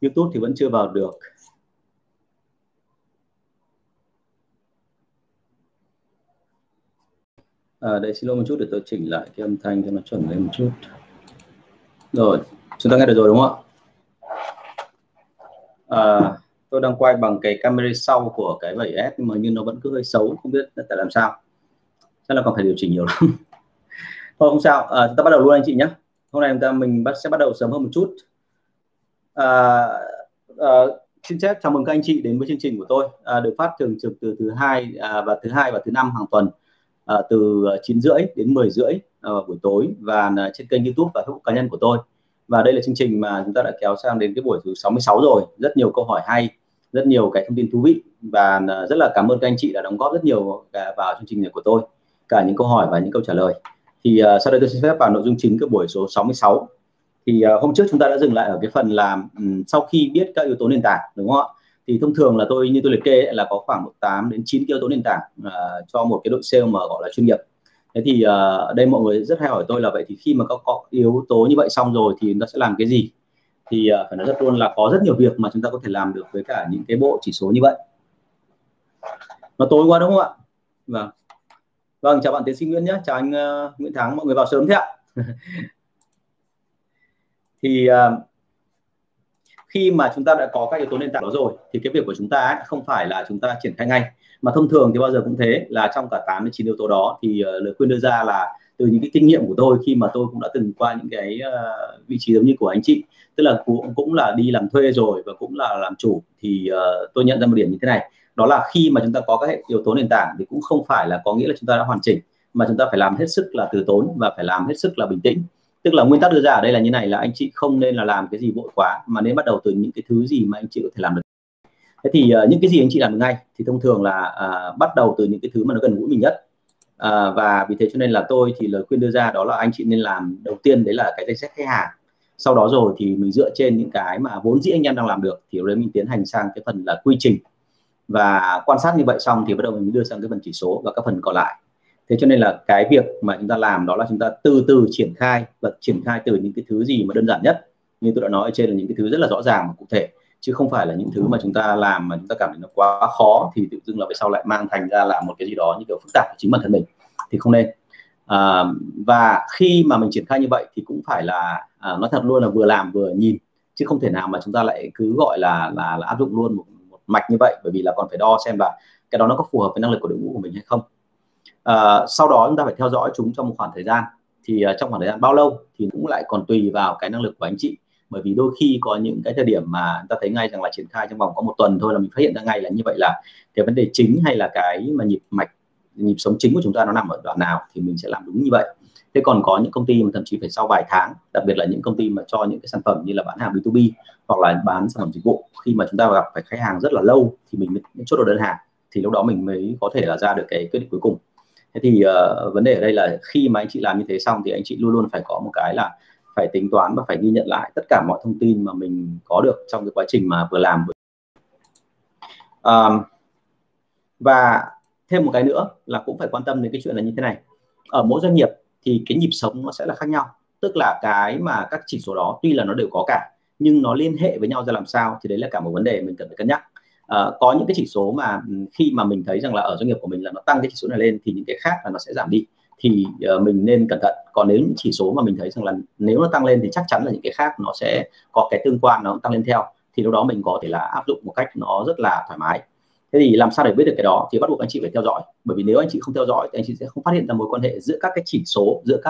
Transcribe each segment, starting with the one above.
YouTube thì vẫn chưa vào được. Đây, xin lỗi một chút để tôi chỉnh lại cái âm thanh cho nó chuẩn lên một chút. Rồi, chúng ta nghe được rồi đúng không ạ? Tôi đang quay bằng cái camera sau của cái 7S nhưng mà như nó vẫn cứ hơi xấu, không biết tại làm sao. Chắc là còn phải điều chỉnh nhiều lắm. Thôi không sao, chúng ta bắt đầu luôn anh chị nhé. Hôm nay chúng ta sẽ bắt đầu sớm hơn một chút. Xin phép chào mừng các anh chị đến với chương trình của tôi, được phát thường trực từ thứ hai và thứ năm hàng tuần, từ 9h30 đến 10h30 buổi tối, và trên kênh YouTube và Facebook cá nhân của tôi. Và đây là chương trình mà chúng ta đã kéo sang đến cái buổi thứ 66 rồi. Rất nhiều câu hỏi hay, rất nhiều cái thông tin thú vị, và rất là cảm ơn các anh chị đã đóng góp rất nhiều vào chương trình này của tôi, cả những câu hỏi và những câu trả lời. Thì sau đây tôi xin phép vào nội dung chính của buổi số 66. Thì hôm trước chúng ta đã dừng lại ở cái phần là sau khi biết các yếu tố nền tảng, đúng không ạ? Thì thông thường là như tôi liệt kê ấy, là có khoảng 8 đến 9 yếu tố nền tảng cho một cái đội sale mà gọi là chuyên nghiệp. Thế thì ở đây mọi người rất hay hỏi tôi là vậy thì khi mà có yếu tố như vậy xong rồi thì nó sẽ làm cái gì? Thì phải nói rất luôn là có rất nhiều việc mà chúng ta có thể làm được với cả những cái bộ chỉ số như vậy. Nó tối quá đúng không ạ? Vâng. Vâng, chào bạn Tiến sĩ Nguyễn nhé, chào anh Nguyễn Thắng, mọi người vào sớm thế ạ. Thì khi mà chúng ta đã có các yếu tố nền tảng đó rồi thì cái việc của chúng ta ấy, không phải là chúng ta triển khai ngay, mà thông thường thì bao giờ cũng thế, là trong cả 8 đến 9 yếu tố đó thì lời khuyên đưa ra là từ những cái kinh nghiệm của tôi, khi mà tôi cũng đã từng qua những cái vị trí giống như của anh chị, tức là cũng là đi làm thuê rồi và cũng là làm chủ, thì tôi nhận ra một điểm như thế này, đó là khi mà chúng ta có các yếu tố nền tảng thì cũng không phải là có nghĩa là chúng ta đã hoàn chỉnh, mà chúng ta phải làm hết sức là từ tốn và phải làm hết sức là bình tĩnh. Tức là nguyên tắc đưa ra ở đây là như này, là anh chị không nên là làm cái gì vội quá, mà nên bắt đầu từ những cái thứ gì mà anh chị có thể làm được. Thế thì những cái gì anh chị làm được ngay thì thông thường là bắt đầu từ những cái thứ mà nó gần gũi mình nhất. Và vì thế cho nên là tôi thì lời khuyên đưa ra đó là anh chị nên làm đầu tiên đấy là cái danh sách khách hàng. Sau đó rồi thì mình dựa trên những cái mà vốn dĩ anh em đang làm được thì đấy mình tiến hành sang cái phần là quy trình. Và quan sát như vậy xong thì bắt đầu mình đưa sang cái phần chỉ số và các phần còn lại. Thế cho nên là cái việc mà chúng ta làm đó là chúng ta từ từ triển khai, và triển khai từ những cái thứ gì mà đơn giản nhất. Như tôi đã nói ở trên là những cái thứ rất là rõ ràng và cụ thể, chứ không phải là những thứ mà chúng ta làm mà chúng ta cảm thấy nó quá khó thì tự dưng là về sau lại mang thành ra là một cái gì đó như kiểu phức tạp của chính bản thân mình, thì không nên. Và khi mà mình triển khai như vậy thì cũng phải là nói thật luôn là vừa làm vừa nhìn, chứ không thể nào mà chúng ta lại cứ gọi là áp dụng luôn một mạch như vậy, bởi vì là còn phải đo xem là cái đó nó có phù hợp với năng lực của đội ngũ của mình hay không. Sau đó chúng ta phải theo dõi chúng trong một khoảng thời gian, thì trong khoảng thời gian bao lâu thì cũng lại còn tùy vào cái năng lực của anh chị, bởi vì đôi khi có những cái thời điểm mà chúng ta thấy ngay rằng là triển khai trong vòng có 1 tuần thôi là mình phát hiện ra ngay là như vậy, là cái vấn đề chính hay là cái mà nhịp sống chính của chúng ta nó nằm ở đoạn nào thì mình sẽ làm đúng như vậy. Thế còn có những công ty mà thậm chí phải sau vài tháng, đặc biệt là những công ty mà cho những cái sản phẩm như là bán hàng B2B hoặc là bán sản phẩm dịch vụ, khi mà chúng ta gặp phải khách hàng rất là lâu thì mình mới chốt được đơn hàng, thì lúc đó mình mới có thể là ra được cái quyết định cuối cùng. Thế thì vấn đề ở đây là khi mà anh chị làm như thế xong thì anh chị luôn luôn phải có một cái là phải tính toán và phải ghi nhận lại tất cả mọi thông tin mà mình có được trong cái quá trình mà vừa làm. Và thêm một cái nữa là cũng phải quan tâm đến cái chuyện là như thế này. Ở mỗi doanh nghiệp thì cái nhịp sống nó sẽ là khác nhau. Tức là cái mà các chỉ số đó tuy là nó đều có cả, nhưng nó liên hệ với nhau ra làm sao thì đấy là cả một vấn đề mình cần phải cân nhắc. Có những cái chỉ số mà khi mà mình thấy rằng là ở doanh nghiệp của mình là nó tăng cái chỉ số này lên thì những cái khác là nó sẽ giảm đi, thì mình nên cẩn thận. Còn nếu những chỉ số mà mình thấy rằng là nếu nó tăng lên thì chắc chắn là những cái khác nó sẽ có cái tương quan, nó tăng lên theo, thì lúc đó mình có thể là áp dụng một cách nó rất là thoải mái. Thế thì làm sao để biết được cái đó thì bắt buộc anh chị phải theo dõi, bởi vì nếu anh chị không theo dõi thì anh chị sẽ không phát hiện ra mối quan hệ giữa các cái chỉ số, giữa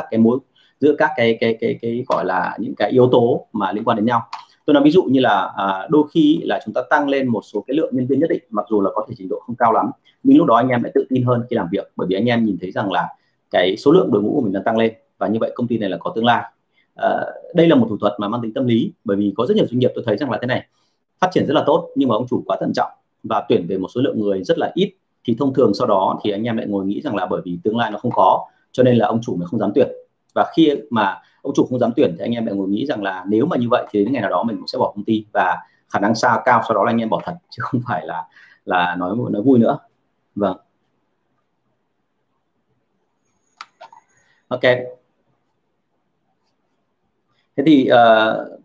các cái gọi là những cái yếu tố mà liên quan đến nhau. Tôi nói ví dụ như là đôi khi là chúng ta tăng lên một số cái lượng nhân viên nhất định, mặc dù là có thể trình độ không cao lắm, nhưng lúc đó anh em lại tự tin hơn khi làm việc, bởi vì anh em nhìn thấy rằng là cái số lượng đội ngũ của mình đang tăng lên, và như vậy công ty này là có tương lai. Đây là một thủ thuật mà mang tính tâm lý, bởi vì có rất nhiều doanh nghiệp tôi thấy rằng là thế này, phát triển rất là tốt nhưng mà ông chủ quá thận trọng và tuyển về một số lượng người rất là ít, thì thông thường sau đó thì anh em lại ngồi nghĩ rằng là bởi vì tương lai nó không có cho nên là ông chủ mới không dám tuyển. Và khi mà ông chủ không dám tuyển thì anh em lại ngồi nghĩ rằng là nếu mà như vậy thì đến ngày nào đó mình cũng sẽ bỏ công ty, và khả năng cao sau đó là anh em bỏ thật, chứ không phải là nói vui nữa. Vâng. Ok. Thế thì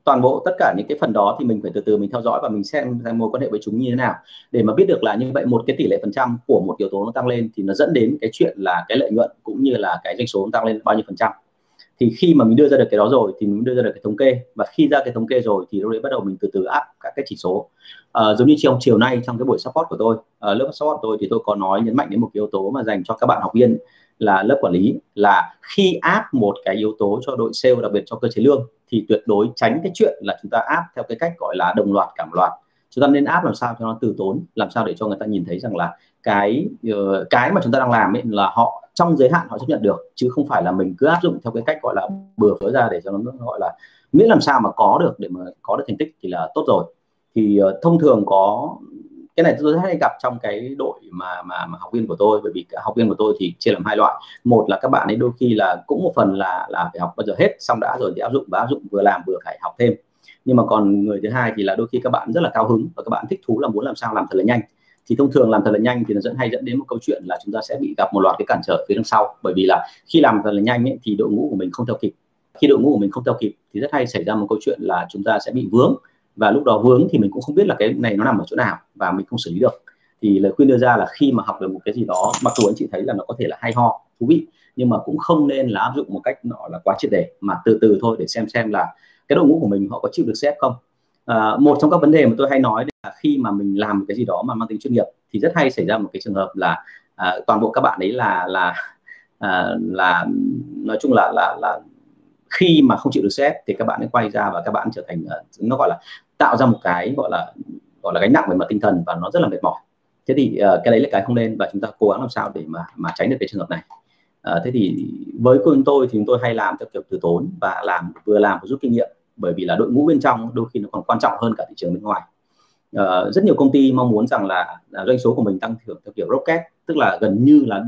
toàn bộ tất cả những cái phần đó thì mình phải từ từ mình theo dõi và mình xem mối quan hệ với chúng như thế nào để mà biết được là như vậy một cái tỷ lệ phần trăm của một yếu tố nó tăng lên thì nó dẫn đến cái chuyện là cái lợi nhuận cũng như là cái doanh số nó tăng lên bao nhiêu phần trăm. Thì khi mà mình đưa ra được cái đó rồi thì mình đưa ra được cái thống kê, và khi ra cái thống kê rồi thì lúc đấy bắt đầu mình từ từ áp các cái chỉ số. Giống như chiều nay trong cái buổi support của tôi, lớp support của tôi thì tôi có nói nhấn mạnh đến một cái yếu tố mà dành cho các bạn học viên là lớp quản lý, là khi áp một cái yếu tố cho đội sale, đặc biệt cho cơ chế lương, thì tuyệt đối tránh cái chuyện là chúng ta áp theo cái cách gọi là đồng loạt cảm loạt. Chúng ta nên áp làm sao cho nó từ tốn, làm sao để cho người ta nhìn thấy rằng là cái mà chúng ta đang làm ấy là họ trong giới hạn họ chấp nhận được, chứ không phải là mình cứ áp dụng theo cái cách gọi là bừa phỡ ra để cho nó gọi là miễn làm sao mà có được, để mà có được thành tích thì là tốt rồi. Thì thông thường có cái này tôi rất hay gặp trong cái đội mà học viên của tôi, bởi vì học viên của tôi thì chia làm hai loại. Một là các bạn ấy đôi khi là cũng một phần là phải học bao giờ hết xong đã rồi thì áp dụng, và áp dụng vừa làm vừa phải học thêm. Nhưng mà còn người thứ hai thì là đôi khi các bạn rất là cao hứng và các bạn thích thú là muốn làm sao làm thật là nhanh. Thì thông thường làm thật là nhanh thì nó hay dẫn đến một câu chuyện là chúng ta sẽ bị gặp một loạt cái cản trở phía đằng sau, bởi vì là khi làm thật là nhanh ấy, thì đội ngũ của mình không theo kịp. Khi đội ngũ của mình không theo kịp thì rất hay xảy ra một câu chuyện là chúng ta sẽ bị vướng, và lúc đó vướng thì mình cũng không biết là cái này nó nằm ở chỗ nào và mình không xử lý được. Thì lời khuyên đưa ra là khi mà học được một cái gì đó, mặc dù anh chị thấy là nó có thể là hay ho thú vị, nhưng mà cũng không nên là áp dụng một cách nó là quá triệt để, mà từ từ thôi để xem là cái đội ngũ của mình họ có chịu được xếp không. Một trong các vấn đề mà tôi hay nói là khi mà mình làm cái gì đó mà mang tính chuyên nghiệp thì rất hay xảy ra một cái trường hợp là toàn bộ các bạn ấy là nói chung là khi mà không chịu được xếp thì các bạn ấy quay ra và các bạn trở thành nó gọi là tạo ra một cái gọi là gánh nặng về mặt tinh thần, và nó rất là mệt mỏi. Thế thì cái đấy là cái không nên, và chúng ta cố gắng làm sao để mà tránh được cái trường hợp này. Thế thì với tôi thì tôi hay làm theo kiểu từ tốn và vừa làm và rút kinh nghiệm, bởi vì là đội ngũ bên trong đôi khi nó còn quan trọng hơn cả thị trường bên ngoài. Rất nhiều công ty mong muốn rằng là doanh số của mình tăng trưởng theo kiểu rocket, tức là gần như là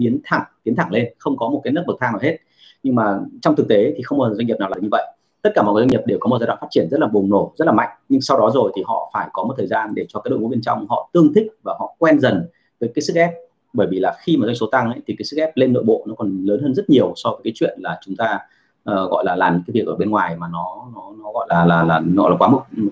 tiến thẳng lên, không có một cái nấc bậc thang nào hết. Nhưng mà trong thực tế thì không bao giờ doanh nghiệp nào là như vậy. Tất cả mọi doanh nghiệp đều có một giai đoạn phát triển rất là bùng nổ, rất là mạnh, nhưng sau đó rồi thì họ phải có một thời gian để cho cái đội ngũ bên trong họ tương thích và họ quen dần với cái sức ép. Bởi vì là khi mà doanh số tăng ấy, thì cái sức ép lên nội bộ nó còn lớn hơn rất nhiều so với cái chuyện là chúng ta gọi là làm cái việc ở bên ngoài mà nó gọi là nó là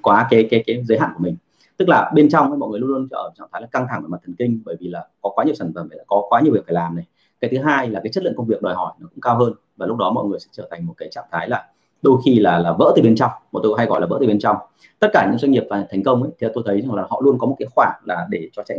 quá cái giới hạn của mình. Tức là bên trong ấy, mọi người luôn luôn ở trạng thái là căng thẳng về mặt thần kinh, bởi vì là có quá nhiều sản phẩm, có quá nhiều việc phải làm này. Cái thứ hai là cái chất lượng công việc đòi hỏi nó cũng cao hơn, và lúc đó mọi người sẽ trở thành một cái trạng thái là đôi khi là vỡ từ bên trong, mà tôi hay gọi là vỡ từ bên trong. Tất cả những doanh nghiệp và thành công ấy, thì tôi thấy rằng là họ luôn có một cái khoảng là để cho chạy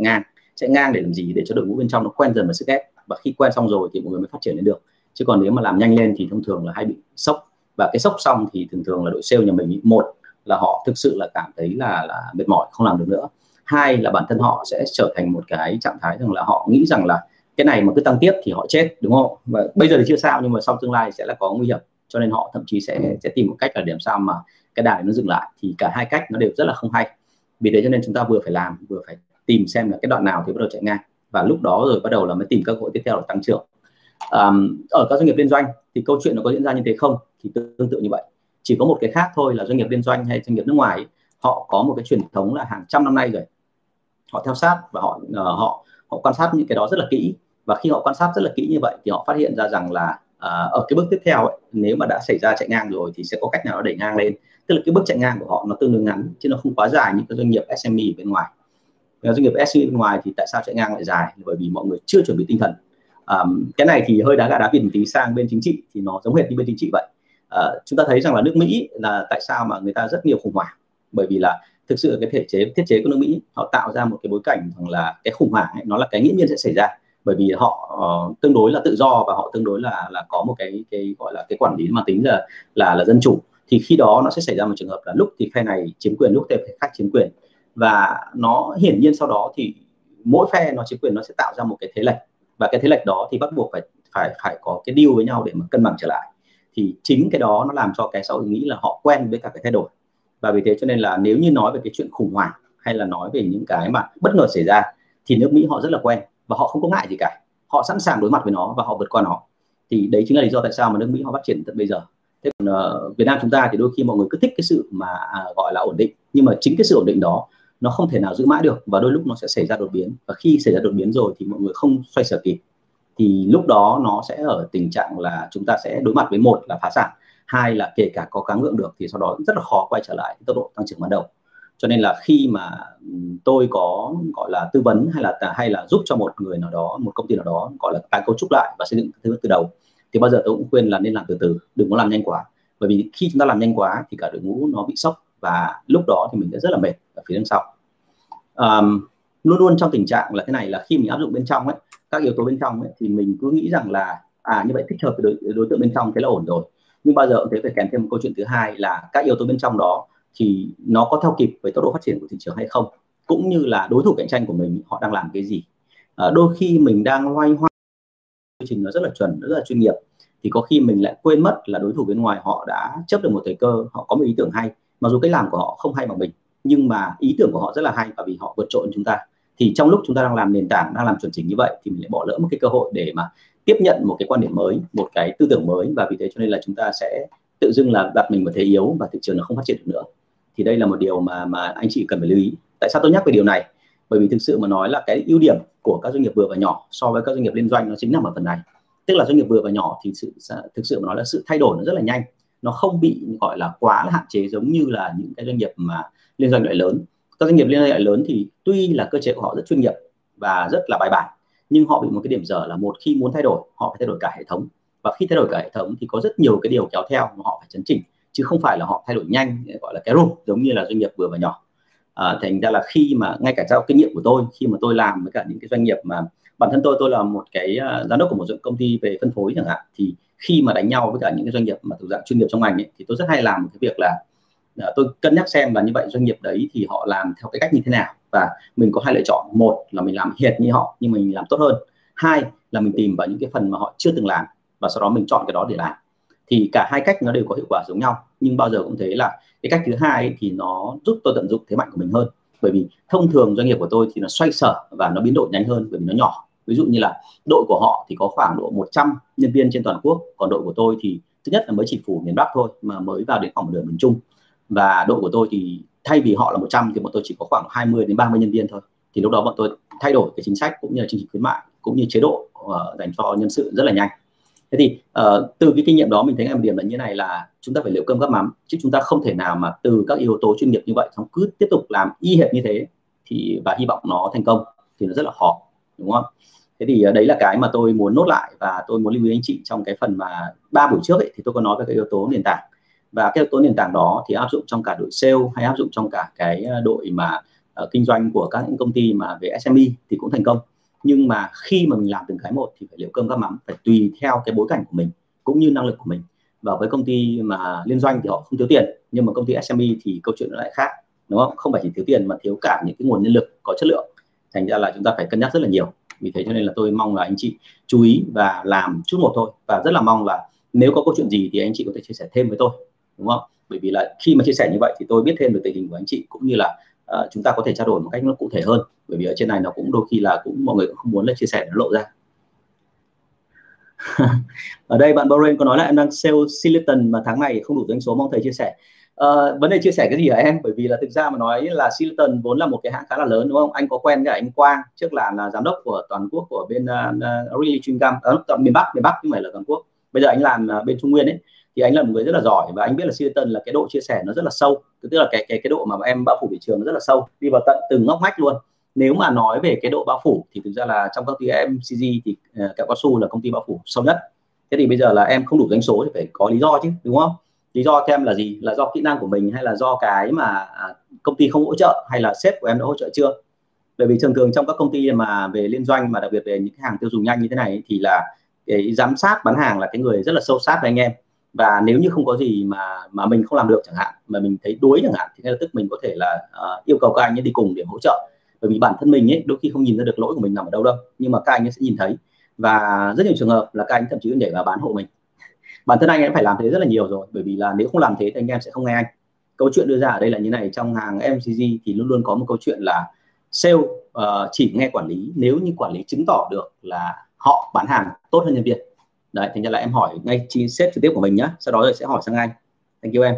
ngang để làm gì, để cho đội ngũ bên trong nó quen dần với sức ép, và khi quen xong rồi thì mọi người mới phát triển lên được. Chứ còn nếu mà làm nhanh lên thì thông thường là hay bị sốc, và cái sốc xong thì thường thường là đội sale nhà mình, một là họ thực sự là cảm thấy là mệt mỏi, không làm được nữa. Hai là bản thân họ sẽ trở thành một cái trạng thái rằng là họ nghĩ rằng là cái này mà cứ tăng tiếp thì họ chết, đúng không? Và bây giờ thì chưa sao, nhưng mà sau tương lai sẽ là có nguy hiểm, cho nên họ thậm chí sẽ tìm một cách là điểm sao mà cái đà này nó dừng lại. Thì cả hai cách nó đều rất là không hay. Vì thế cho nên chúng ta vừa phải làm, vừa phải tìm xem là cái đoạn nào thì bắt đầu chạy ngang, và lúc đó rồi bắt đầu là mới tìm các cơ hội tiếp theo để tăng trưởng. Ở các doanh nghiệp liên doanh thì câu chuyện nó có diễn ra như thế không thì tương tự như vậy. Chỉ có một cái khác thôi là doanh nghiệp liên doanh hay doanh nghiệp nước ngoài ấy, họ có một cái truyền thống là hàng trăm năm nay rồi họ theo sát, và họ quan sát những cái đó rất là kỹ. Và khi họ quan sát rất là kỹ như vậy thì họ phát hiện ra rằng là ở cái bước tiếp theo ấy, nếu mà đã xảy ra chạy ngang rồi thì sẽ có cách nào nó đẩy ngang lên. Tức là cái bước chạy ngang của họ nó tương đối ngắn, chứ nó không quá dài như các doanh nghiệp SME bên ngoài. Doanh nghiệp SME bên ngoài thì tại sao chạy ngang lại dài? Bởi vì mọi người chưa chuẩn bị tinh thần. Cái này thì hơi đá gà đá vịt một tí, sang bên chính trị thì nó giống hệt như bên chính trị vậy. Chúng ta thấy rằng là nước Mỹ là tại sao mà người ta rất nhiều khủng hoảng, bởi vì là thực sự cái thể chế thiết chế của nước Mỹ họ tạo ra một cái bối cảnh rằng là cái khủng hoảng ấy, nó là cái nghiễm nhiên sẽ xảy ra, bởi vì họ tương đối là tự do, và họ tương đối là có một cái gọi là cái quản lý mà tính là dân chủ. Thì khi đó nó sẽ xảy ra một trường hợp là lúc thì phe này chiếm quyền, lúc thì phe khác chiếm quyền, và nó hiển nhiên sau đó thì mỗi phe nó chiếm quyền nó sẽ tạo ra một cái thế lệch, và cái thế lệch đó thì bắt buộc phải có cái deal với nhau để mà cân bằng trở lại. Thì chính cái đó nó làm cho cái xã hội nghĩ là họ quen với cả cái thay đổi, và vì thế cho nên là nếu như nói về cái chuyện khủng hoảng hay là nói về những cái mà bất ngờ xảy ra thì nước Mỹ họ rất là quen, và họ không có ngại gì cả, họ sẵn sàng đối mặt với nó và họ vượt qua nó. Thì đấy chính là lý do tại sao mà nước Mỹ họ phát triển tận bây giờ. Thế còn Việt Nam chúng ta thì đôi khi mọi người cứ thích cái sự mà gọi là ổn định, nhưng mà chính cái sự ổn định đó nó không thể nào giữ mãi được, và đôi lúc nó sẽ xảy ra đột biến, và khi xảy ra đột biến rồi thì mọi người không xoay sở kịp. Thì lúc đó nó sẽ ở tình trạng là chúng ta sẽ đối mặt với, một là phá sản, Hai là kể cả có kháng ngưỡng được thì sau đó rất là khó quay trở lại tốc độ tăng trưởng ban đầu. Cho nên là khi mà tôi có gọi là tư vấn hay là giúp cho một người nào đó, một công ty nào đó gọi là tái cấu trúc lại và xây dựng thứ từ đầu, thì bao giờ tôi cũng khuyên là nên làm từ từ, đừng có làm nhanh quá. Bởi vì khi chúng ta làm nhanh quá thì cả đội ngũ nó bị sốc và lúc đó thì mình sẽ rất là mệt ở phía đằng sau. Luôn luôn trong tình trạng là thế này, là khi mình áp dụng bên trong ấy, các yếu tố bên trong ấy, thì mình cứ nghĩ rằng là như vậy thích hợp với đối tượng bên trong thế là ổn rồi. Nhưng bao giờ cũng thế, phải kèm thêm một câu chuyện thứ hai là các yếu tố bên trong đó thì nó có theo kịp với tốc độ phát triển của thị trường hay không, cũng như là đối thủ cạnh tranh của mình họ đang làm cái gì. Đôi khi mình đang loay hoay quy trình nó rất là chuẩn, rất là chuyên nghiệp, thì có khi mình lại quên mất là đối thủ bên ngoài họ đã chớp được một thời cơ, họ có một ý tưởng hay, mặc dù cách làm của họ không hay bằng mình, nhưng mà ý tưởng của họ rất là hay và vì họ vượt trội chúng ta. Thì trong lúc chúng ta đang làm nền tảng, đang làm chuẩn chỉnh như vậy thì mình lại bỏ lỡ một cái cơ hội để mà tiếp nhận một cái quan điểm mới, một cái tư tưởng mới, và vì thế cho nên là chúng ta sẽ tự dưng là đặt mình vào thế yếu và thị trường nó không phát triển được nữa. Thì đây là một điều mà anh chị cần phải lưu ý. Tại sao tôi nhắc về điều này? Bởi vì thực sự mà nói là cái ưu điểm của các doanh nghiệp vừa và nhỏ so với các doanh nghiệp liên doanh nó chính nằm ở phần này. Tức là doanh nghiệp vừa và nhỏ thì thực sự mà nói là sự thay đổi nó rất là nhanh, nó không bị gọi là quá là hạn chế giống như là những cái doanh nghiệp mà liên doanh loại lớn. Các doanh nghiệp liên doanh loại lớn thì tuy là cơ chế của họ rất chuyên nghiệp và rất là bài bản, nhưng họ bị một cái điểm dở là một khi muốn thay đổi họ phải thay đổi cả hệ thống, và khi thay đổi cả hệ thống thì có rất nhiều cái điều kéo theo mà họ phải chấn chỉnh, chứ không phải là họ thay đổi nhanh gọi là cái rụp giống như là doanh nghiệp vừa và nhỏ. Thành ra là khi mà ngay cả theo kinh nghiệm của tôi, khi mà tôi làm với cả những cái doanh nghiệp mà bản thân tôi là một cái giám đốc của một công ty về phân phối chẳng hạn, thì khi mà đánh nhau với cả những cái doanh nghiệp mà thuộc dạng chuyên nghiệp trong ngành ấy, thì tôi rất hay làm cái việc là tôi cân nhắc xem là như vậy doanh nghiệp đấy thì họ làm theo cái cách như thế nào, và mình có hai lựa chọn. Một là mình làm hiệt như họ nhưng mình làm tốt hơn, hai là mình tìm vào những cái phần mà họ chưa từng làm và sau đó mình chọn cái đó để làm. Thì cả hai cách nó đều có hiệu quả giống nhau, nhưng bao giờ cũng thế là cái cách thứ hai ấy thì nó giúp tôi tận dụng thế mạnh của mình hơn. Bởi vì thông thường doanh nghiệp của tôi thì nó xoay sở và nó biến đổi nhanh hơn bởi vì nó nhỏ. Ví dụ như là đội của họ thì có khoảng độ 100 nhân viên trên toàn quốc, còn đội của tôi thì thứ nhất là mới chỉ phủ miền Bắc thôi mà mới vào đến khoảng một nửa miền Trung, và đội của tôi thì thay vì họ là 100 thì bọn tôi chỉ có khoảng 20 đến 30 nhân viên thôi. Thì lúc đó bọn tôi thay đổi cái chính sách cũng như là chương trình khuyến mại cũng như chế độ dành cho nhân sự rất là nhanh. Thế thì từ cái kinh nghiệm đó mình thấy một điểm là như này, là chúng ta phải liệu cơm gắp mắm, chứ chúng ta không thể nào mà từ các yếu tố chuyên nghiệp như vậy xong cứ tiếp tục làm y hệt như thế thì và hy vọng nó thành công thì nó rất là khó, đúng không? Thế thì đấy là cái mà tôi muốn nốt lại và tôi muốn lưu ý anh chị trong cái phần mà 3 buổi trước ấy, thì tôi có nói về cái yếu tố nền tảng, và cái yếu tố nền tảng đó thì áp dụng trong cả đội sale hay áp dụng trong cả cái đội mà kinh doanh của các công ty mà về SME thì cũng thành công. Nhưng mà khi mà mình làm từng cái một thì phải liệu cơm gắp mắm, phải tùy theo cái bối cảnh của mình cũng như năng lực của mình. Và với công ty mà liên doanh thì họ không thiếu tiền, nhưng mà công ty SME thì câu chuyện nó lại khác, đúng không? Không phải chỉ thiếu tiền mà thiếu cả những cái nguồn nhân lực có chất lượng. Thành ra là chúng ta phải cân nhắc rất là nhiều. Vì thế cho nên là tôi mong là anh chị chú ý và làm chút một thôi, và rất là mong là nếu có câu chuyện gì thì anh chị có thể chia sẻ thêm với tôi, đúng không? Bởi vì là khi mà chia sẻ như vậy thì tôi biết thêm được tình hình của anh chị, cũng như là chúng ta có thể trao đổi một cách nó cụ thể hơn, bởi vì ở trên này nó cũng đôi khi là cũng mọi người cũng không muốn là chia sẻ nó lộ ra. Ở đây bạn Boren có nói là em đang sale Silicon mà tháng này không đủ doanh số, mong thầy chia sẻ. Vấn đề chia sẻ cái gì hả em? Bởi vì là thực ra mà nói là Silicon vốn là một cái hãng khá là lớn, đúng không? Anh có quen với anh Quang trước là giám đốc của toàn quốc của bên Really Chewing Gum ở miền Bắc chứ không phải là toàn quốc. Bây giờ anh làm bên Trung Nguyên ấy, thì anh là một người rất là giỏi và anh biết là Silicon là cái độ chia sẻ nó rất là sâu, tức là cái độ mà em bao phủ thị trường nó rất là sâu, đi vào tận từng ngóc ngách luôn. Nếu mà nói về cái độ bao phủ thì thực ra là trong công ty FMCG thì Kẹo Cao Su là công ty bao phủ sâu nhất. Thế thì bây giờ là em không đủ doanh số thì phải có lý do chứ, đúng không? Lý do của em là gì? Là do kỹ năng của mình, hay là do cái mà công ty không hỗ trợ, hay là sếp của em đã hỗ trợ chưa? Bởi vì thường thường trong các công ty mà về liên doanh mà đặc biệt về những cái hàng tiêu dùng nhanh như thế này thì là cái giám sát bán hàng là cái người rất là sâu sát với anh em. Và nếu như không có gì mà mình không làm được chẳng hạn, mà mình thấy đuối chẳng hạn, thì ngay lập tức mình có thể là yêu cầu các anh ấy đi cùng để hỗ trợ. Bởi vì bản thân mình ấy đôi khi không nhìn ra được lỗi của mình nằm ở đâu đâu, nhưng mà các anh ấy sẽ nhìn thấy, và rất nhiều trường hợp là các anh thậm chí nhảy vào bán hộ mình. Bản thân anh ấy phải làm thế rất là nhiều rồi, bởi vì là nếu không làm thế thì anh em sẽ không nghe anh. Câu chuyện đưa ra ở đây là như này, trong hàng MCG thì luôn luôn có một câu chuyện là sale chỉ nghe quản lý nếu như quản lý chứng tỏ được là họ bán hàng tốt hơn nhân viên. Đấy, thành ra là em hỏi ngay sếp trực tiếp của mình nhá, sau đó rồi sẽ hỏi sang anh. Thank you em.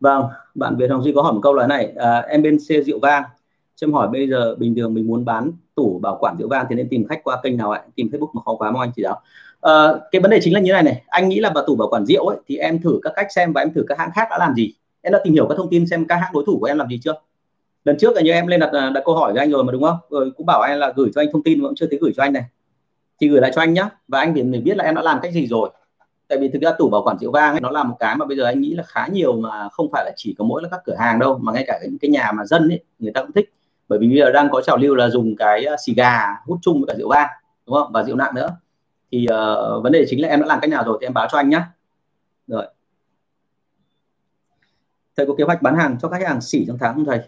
Vâng, bạn Việt Hồng Duy có hỏi một câu là này, em bên xe rượu vang, cho em hỏi bây giờ bình thường mình muốn bán tủ bảo quản rượu vang thì nên tìm khách qua kênh nào ạ? Tìm Facebook mà khó quá, mong anh chỉ giáo. Cái vấn đề chính là như này. Anh nghĩ là bà tủ bảo quản rượu ấy, thì em thử các cách xem và em thử các hãng khác đã làm gì. Em đã tìm hiểu các thông tin xem các hãng đối thủ của em làm gì chưa. Lần trước là như em lên đặt câu hỏi với anh rồi mà, đúng không? Rồi cũng bảo anh là gửi cho anh thông tin mà cũng chưa thấy gửi cho anh này. Thì gửi lại cho anh nhá. Và anh thì biết là em đã làm cách gì rồi. Tại vì thực ra tủ bảo quản rượu vang ấy, nó là một cái mà bây giờ anh nghĩ là khá nhiều, mà không phải là chỉ có mỗi là các cửa hàng đâu, mà ngay cả những cái nhà mà dân ấy, người ta cũng thích. Bởi vì bây giờ đang có trào lưu là dùng cái xì gà hút chung với cả rượu vang, đúng không? Và rượu nặng nữa. Thì vấn đề chính là em đã làm cách nào rồi thì em báo cho anh nhé. Rồi. Thầy có kế hoạch bán hàng cho khách hàng xỉ trong tháng không thầy?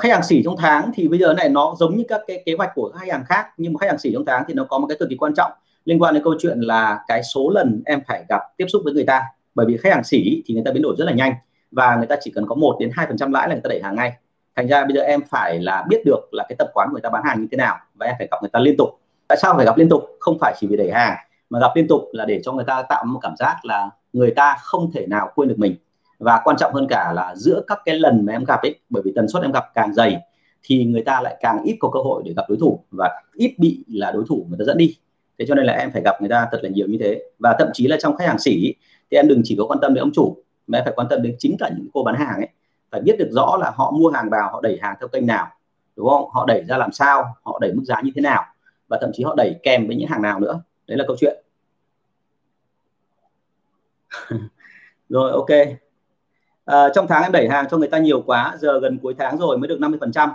Khách hàng xỉ trong tháng thì bây giờ này nó giống như các cái kế hoạch của các khách hàng khác, nhưng mà khách hàng xỉ trong tháng thì nó có một cái cực kỳ quan trọng liên quan đến câu chuyện là cái số lần em phải gặp tiếp xúc với người ta. Bởi vì khách hàng xỉ thì người ta biến đổi rất là nhanh và người ta chỉ cần có 1 đến 2% lãi là người ta đẩy hàng ngay. Thành ra bây giờ em phải là biết được là cái tập quán của người ta bán hàng như thế nào và em phải gặp người ta liên tục. Tại sao phải gặp liên tục? Không phải chỉ vì đẩy hàng, mà gặp liên tục là để cho người ta tạo một cảm giác là người ta không thể nào quên được mình. Và quan trọng hơn cả là giữa các cái lần mà em gặp ấy, bởi vì tần suất em gặp càng dày thì người ta lại càng ít có cơ hội để gặp đối thủ và ít bị là đối thủ người ta dẫn đi. Thế cho nên là em phải gặp người ta thật là nhiều như thế. Và thậm chí là trong khách hàng xỉ thì em đừng chỉ có quan tâm đến ông chủ, mà em phải quan tâm đến chính cả những cô bán hàng ấy. Phải biết được rõ là họ mua hàng vào, họ đẩy hàng theo kênh nào, đúng không? Họ đẩy ra làm sao, họ đẩy mức giá như thế nào, và thậm chí họ đẩy kèm với những hàng nào nữa. Đấy là câu chuyện. Rồi, ok. Trong tháng em đẩy hàng cho người ta nhiều quá, giờ gần cuối tháng rồi mới được 50%.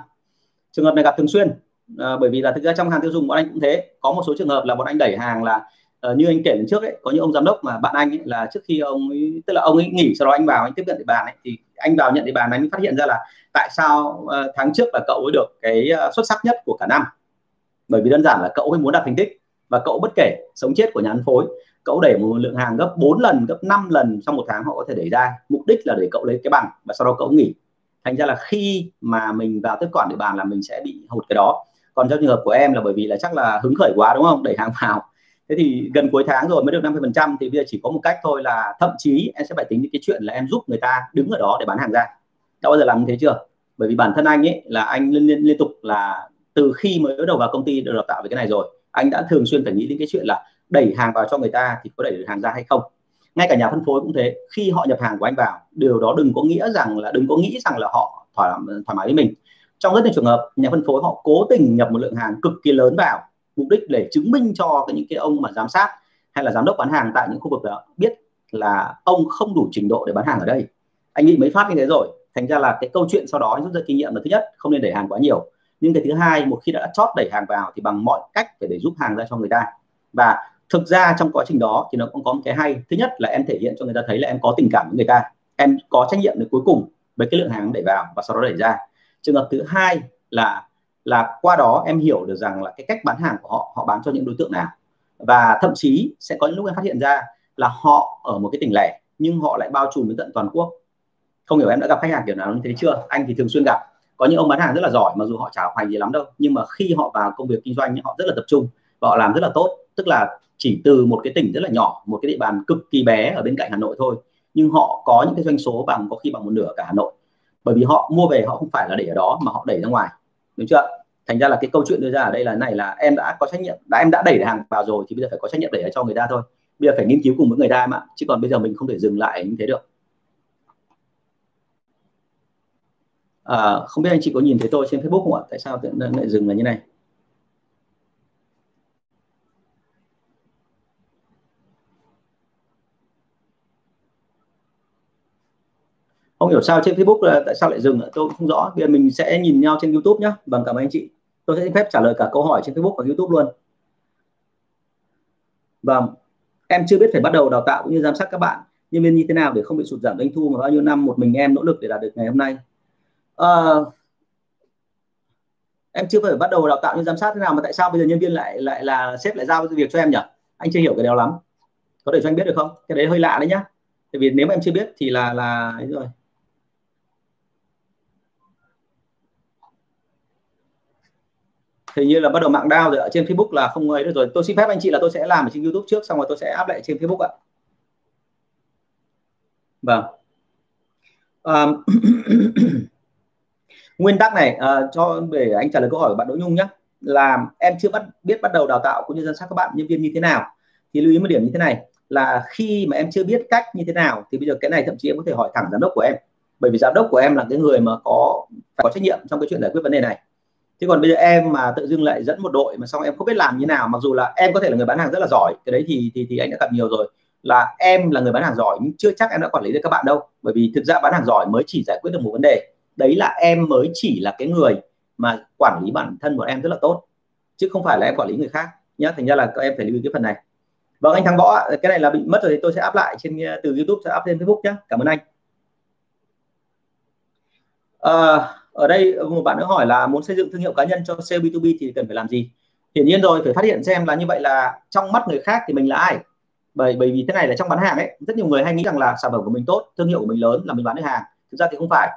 Trường hợp này gặp thường xuyên, bởi vì là thực ra trong hàng tiêu dùng bọn anh cũng thế. Có một số trường hợp là bọn anh đẩy hàng là như anh kể lần trước ấy, có những ông giám đốc mà bạn anh ấy, là trước khi ông ấy, tức là ông ấy nghỉ, sau đó anh vào anh tiếp cận địa bàn ấy, thì anh vào nhận địa bàn anh phát hiện ra là tại sao tháng trước là cậu ấy được cái xuất sắc nhất của cả năm. Bởi vì đơn giản là cậu ấy muốn đạt thành tích và cậu bất kể sống chết của nhà phân phối, cậu đẩy một lượng hàng gấp 4 lần, gấp 5 lần trong một tháng họ có thể đẩy ra, mục đích là để cậu lấy cái bằng và sau đó cậu nghỉ. Thành ra là khi mà mình vào tiếp quản địa bàn là mình sẽ bị hụt cái đó. Còn trong trường hợp của em là bởi vì là chắc là hứng khởi quá, đúng không, đẩy hàng vào. Thế thì gần cuối tháng rồi mới được 50% thì bây giờ chỉ có một cách thôi, là thậm chí em sẽ phải tính đến cái chuyện là em giúp người ta đứng ở đó để bán hàng ra. Đã bao giờ làm như thế chưa? Bởi vì bản thân anh ấy là anh liên tục là từ khi mới đầu vào công ty được đào tạo về cái này rồi, anh đã thường xuyên phải nghĩ đến cái chuyện là đẩy hàng vào cho người ta thì có đẩy được hàng ra hay không. Ngay cả nhà phân phối cũng thế, khi họ nhập hàng của anh vào, điều đó đừng có nghĩ rằng là họ thoải mái với mình. Trong rất nhiều trường hợp nhà phân phối họ cố tình nhập một lượng hàng cực kỳ lớn vào, mục đích để chứng minh cho những cái ông mà giám sát hay là giám đốc bán hàng tại những khu vực đó biết là ông không đủ trình độ để bán hàng ở đây. Anh nghĩ mấy phát như thế rồi. Thành ra là cái câu chuyện sau đó anh rút ra kinh nghiệm là, thứ nhất, không nên đẩy hàng quá nhiều. Nhưng cái thứ hai, một khi đã chót đẩy hàng vào thì bằng mọi cách phải để giúp hàng ra cho người ta. Và thực ra trong quá trình đó thì nó cũng có một cái hay. Thứ nhất là em thể hiện cho người ta thấy là em có tình cảm với người ta, em có trách nhiệm đến cuối cùng với cái lượng hàng đẩy vào và sau đó đẩy ra. Trường hợp thứ hai là qua đó em hiểu được rằng là cái cách bán hàng của họ, họ bán cho những đối tượng nào. Và thậm chí sẽ có những lúc em phát hiện ra là họ ở một cái tỉnh lẻ nhưng họ lại bao trùm đến tận toàn quốc. Không hiểu em đã gặp khách hàng kiểu nào như thế chưa? Anh thì thường xuyên gặp. Có những ông bán hàng rất là giỏi, mặc dù họ chả hoành gì lắm đâu, nhưng mà khi họ vào công việc kinh doanh họ rất là tập trung và họ làm rất là tốt. Tức là chỉ từ một cái tỉnh rất là nhỏ, một cái địa bàn cực kỳ bé ở bên cạnh Hà Nội thôi, nhưng họ có những cái doanh số có khi bằng 1/2 cả Hà Nội. Bởi vì họ mua về họ không phải là để ở đó mà họ đẩy ra ngoài, đúng chưa? Thành ra là cái câu chuyện đưa ra ở đây là này, là em đã có trách nhiệm, em đã đẩy hàng vào rồi thì bây giờ phải có trách nhiệm đẩy cho người ta thôi. Bây giờ phải nghiên cứu cùng với người ta mà, chứ còn bây giờ mình không thể dừng lại như thế được. Không biết anh chị có nhìn thấy tôi trên Facebook không ạ? Tại sao lại dừng là như này? Không hiểu sao trên Facebook là tại sao lại dừng ạ? Tôi cũng không rõ. Bây giờ mình sẽ nhìn nhau trên YouTube nhé. Vâng, cảm ơn anh chị. Tôi sẽ xin phép trả lời cả câu hỏi trên Facebook và YouTube luôn. Vâng, em chưa biết phải bắt đầu đào tạo cũng như giám sát các bạn nhân viên như thế nào để không bị sụt giảm doanh thu mà bao nhiêu năm một mình em nỗ lực để đạt được ngày hôm nay. Em chưa phải bắt đầu đào tạo như giám sát thế nào mà tại sao bây giờ nhân viên lại là sếp lại giao việc cho em nhỉ? Anh chưa hiểu cái điều lắm, có để cho anh biết được không? Cái đấy hơi lạ đấy nhá, tại vì nếu mà em chưa biết thì là đấy rồi. Hình như là bắt đầu mạng down rồi ở trên Facebook là không ấy được rồi. Tôi xin phép anh chị là tôi sẽ làm ở trên YouTube trước, xong rồi tôi sẽ up lại trên Facebook ạ. Vâng. Nguyên tắc này để anh trả lời câu hỏi của bạn Đỗ Nhung nhé, là em chưa biết bắt đầu đào tạo cũng như giám sát các bạn nhân viên như thế nào thì lưu ý một điểm như thế này là khi mà em chưa biết cách như thế nào thì bây giờ cái này thậm chí em có thể hỏi thẳng giám đốc của em, bởi vì giám đốc của em là cái người mà phải có trách nhiệm trong cái chuyện giải quyết vấn đề này. Thế còn bây giờ em mà tự dưng lại dẫn một đội mà xong em không biết làm như nào, mặc dù là em có thể là người bán hàng rất là giỏi, cái đấy thì anh đã gặp nhiều rồi, là em là người bán hàng giỏi nhưng chưa chắc em đã quản lý được các bạn đâu, bởi vì thực ra bán hàng giỏi mới chỉ giải quyết được một vấn đề, đấy là em mới chỉ là cái người mà quản lý bản thân của em rất là tốt, chứ không phải là em quản lý người khác nhá. Thành ra là các em phải lưu ý cái phần này. Vâng, anh Thắng Võ, cái này là bị mất rồi thì tôi sẽ up lại trên từ YouTube sẽ up lên Facebook nhé. Cảm ơn anh. Ở đây một bạn nữa hỏi là muốn xây dựng thương hiệu cá nhân cho sale B2B thì cần phải làm gì? Hiển nhiên rồi, phải phát hiện xem là như vậy là trong mắt người khác thì mình là ai. Bởi vì thế này là trong bán hàng ấy, rất nhiều người hay nghĩ rằng là sản phẩm của mình tốt, thương hiệu của mình lớn là mình bán được hàng. Thực ra thì không phải.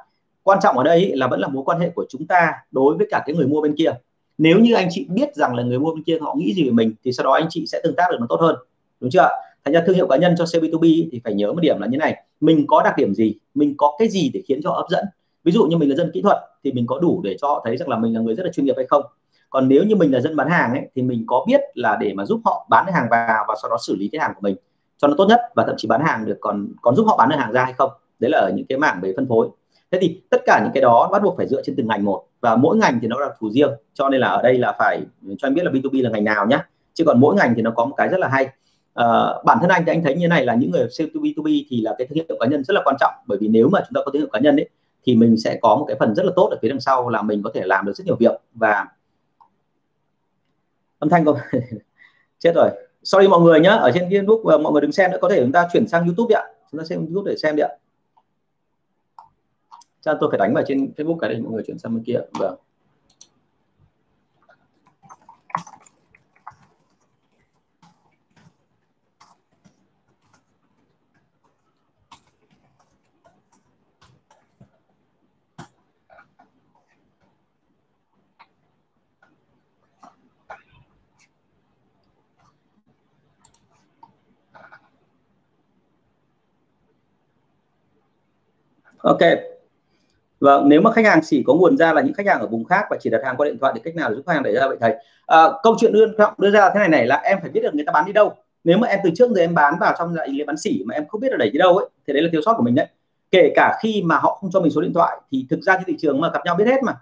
Quan trọng ở đây là vẫn là mối quan hệ của chúng ta đối với cả cái người mua bên kia. Nếu như anh chị biết rằng là người mua bên kia họ nghĩ gì về mình thì sau đó anh chị sẽ tương tác được nó tốt hơn, đúng chưa? Thành ra thương hiệu cá nhân cho sale B2B thì phải nhớ một điểm là như này, mình có đặc điểm gì, mình có cái gì để khiến cho hấp dẫn. Ví dụ như mình là dân kỹ thuật thì mình có đủ để cho họ thấy rằng là mình là người rất là chuyên nghiệp hay không. Còn nếu như mình là dân bán hàng ấy, thì mình có biết là để mà giúp họ bán được hàng vào và sau đó xử lý cái hàng của mình cho nó tốt nhất, và thậm chí bán hàng được còn giúp họ bán được hàng ra hay không. Đấy là ở những cái mảng về phân phối. Thế thì tất cả những cái đó bắt buộc phải dựa trên từng ngành một, và mỗi ngành thì nó là thủ riêng, cho nên là ở đây là phải cho anh biết là B2B là ngành nào nhá, chứ còn mỗi ngành thì nó có một cái rất là hay. Bản thân anh thì anh thấy như này là những người sale B2B thì là cái thương hiệu cá nhân rất là quan trọng, bởi vì nếu mà chúng ta có thương hiệu cá nhân ấy thì mình sẽ có một cái phần rất là tốt ở phía đằng sau là mình có thể làm được rất nhiều việc. Và âm thanh không chết rồi, sorry mọi người nhá, ở trên Facebook mọi người đừng xem nữa, có thể chúng ta chuyển sang YouTube đi ạ, chúng ta xem YouTube để xem đi ạ. Chắc tôi phải đánh vào trên Facebook cái để mọi người chuyển sang bên kia. Vâng. Ok. Vâng, nếu mà khách hàng chỉ có nguồn ra là những khách hàng ở vùng khác và chỉ đặt hàng qua điện thoại thì cách nào để giúp khách hàng đẩy ra vậy thầy? Câu chuyện đơn trọng đưa ra thế này là em phải biết được người ta bán đi đâu. Nếu mà em từ trước giờ em bán vào trong đại lý bán sỉ mà em không biết là đẩy đi đâu ấy, thì đấy là thiếu sót của mình đấy. Kể cả khi mà họ không cho mình số điện thoại thì thực ra trên thị trường mà gặp nhau biết hết mà.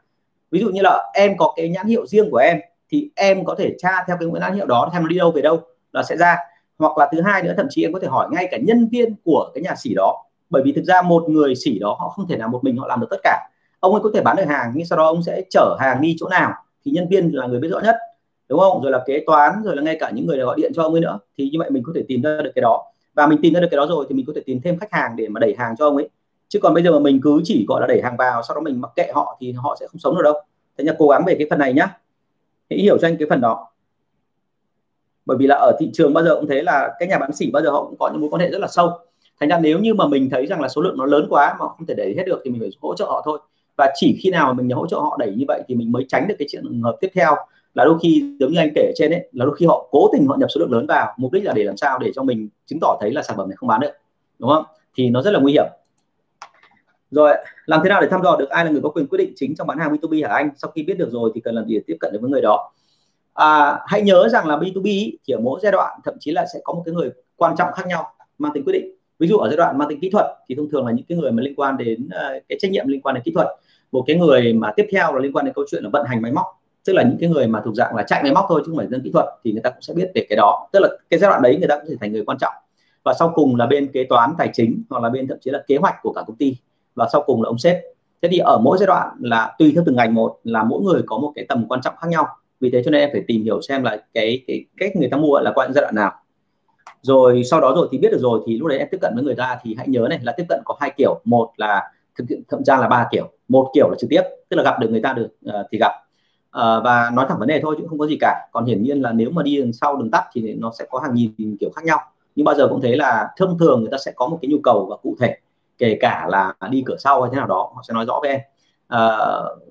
Ví dụ như là em có cái nhãn hiệu riêng của em thì em có thể tra theo cái nhãn hiệu đó xem nó đi đâu về đâu là sẽ ra. Hoặc là thứ hai nữa, thậm chí em có thể hỏi ngay cả nhân viên của cái nhà sỉ đó. Bởi vì thực ra một người sỉ đó họ không thể nào một mình họ làm được tất cả. Ông ấy có thể bán được hàng nhưng sau đó ông sẽ chở hàng đi chỗ nào thì nhân viên là người biết rõ nhất, đúng không? Rồi là kế toán, rồi là ngay cả những người gọi điện cho ông ấy nữa. Thì như vậy mình có thể tìm ra được cái đó, và mình tìm ra được cái đó rồi thì mình có thể tìm thêm khách hàng để mà đẩy hàng cho ông ấy. Chứ còn bây giờ mà mình cứ chỉ gọi là đẩy hàng vào sau đó mình mặc kệ họ thì họ sẽ không sống được đâu. Thế nên cố gắng về cái phần này nhá, hãy hiểu cho anh cái phần đó. Bởi vì là ở thị trường bao giờ cũng thế, là cái nhà bán sỉ bao giờ họ cũng có những mối quan hệ rất là sâu. Thành ra nếu như mà mình thấy rằng là số lượng nó lớn quá mà không thể đẩy hết được thì mình phải hỗ trợ họ thôi. Và chỉ khi nào mà mình hỗ trợ họ đẩy như vậy thì mình mới tránh được cái trường hợp tiếp theo là đôi khi giống như anh kể ở trên ấy, là đôi khi họ cố tình họ nhập số lượng lớn vào, mục đích là để làm sao để cho mình chứng tỏ thấy là sản phẩm này không bán được, đúng không? Thì nó rất là nguy hiểm. Rồi, làm thế nào để thăm dò được ai là người có quyền quyết định chính trong bán hàng B2B hả anh? Sau khi biết được rồi thì cần làm gì để tiếp cận được với người đó? Hãy nhớ rằng là B2B thì ở mỗi giai đoạn thậm chí là sẽ có một cái người quan trọng khác nhau mang tính quyết định. Ví dụ ở giai đoạn mang tính kỹ thuật thì thông thường là những cái người mà liên quan đến cái trách nhiệm liên quan đến kỹ thuật. Một cái người mà tiếp theo là liên quan đến câu chuyện là vận hành máy móc, tức là những cái người mà thuộc dạng là chạy máy móc thôi chứ không phải dân kỹ thuật, thì người ta cũng sẽ biết về cái đó, tức là cái giai đoạn đấy người ta cũng sẽ thành người quan trọng. Và sau cùng là bên kế toán tài chính, hoặc là bên thậm chí là kế hoạch của cả công ty, và sau cùng là ông sếp. Thế thì ở mỗi giai đoạn là tùy theo từng ngành một, là mỗi người có một cái tầm quan trọng khác nhau. Vì thế cho nên em phải tìm hiểu xem là cái cách người ta mua là qua những giai đoạn nào. Rồi sau đó rồi thì biết được rồi thì lúc đấy em tiếp cận với người ta, thì hãy nhớ này là tiếp cận có hai kiểu, một là thậm ra là ba kiểu. Một kiểu là trực tiếp, tức là gặp được người ta được thì gặp và nói thẳng vấn đề thôi chứ không có gì cả. Còn hiển nhiên là nếu mà đi đường sau đường tắt thì nó sẽ có hàng nghìn kiểu khác nhau, nhưng bao giờ cũng thế là thông thường người ta sẽ có một cái nhu cầu và cụ thể, kể cả là đi cửa sau hay thế nào đó họ sẽ nói rõ với em.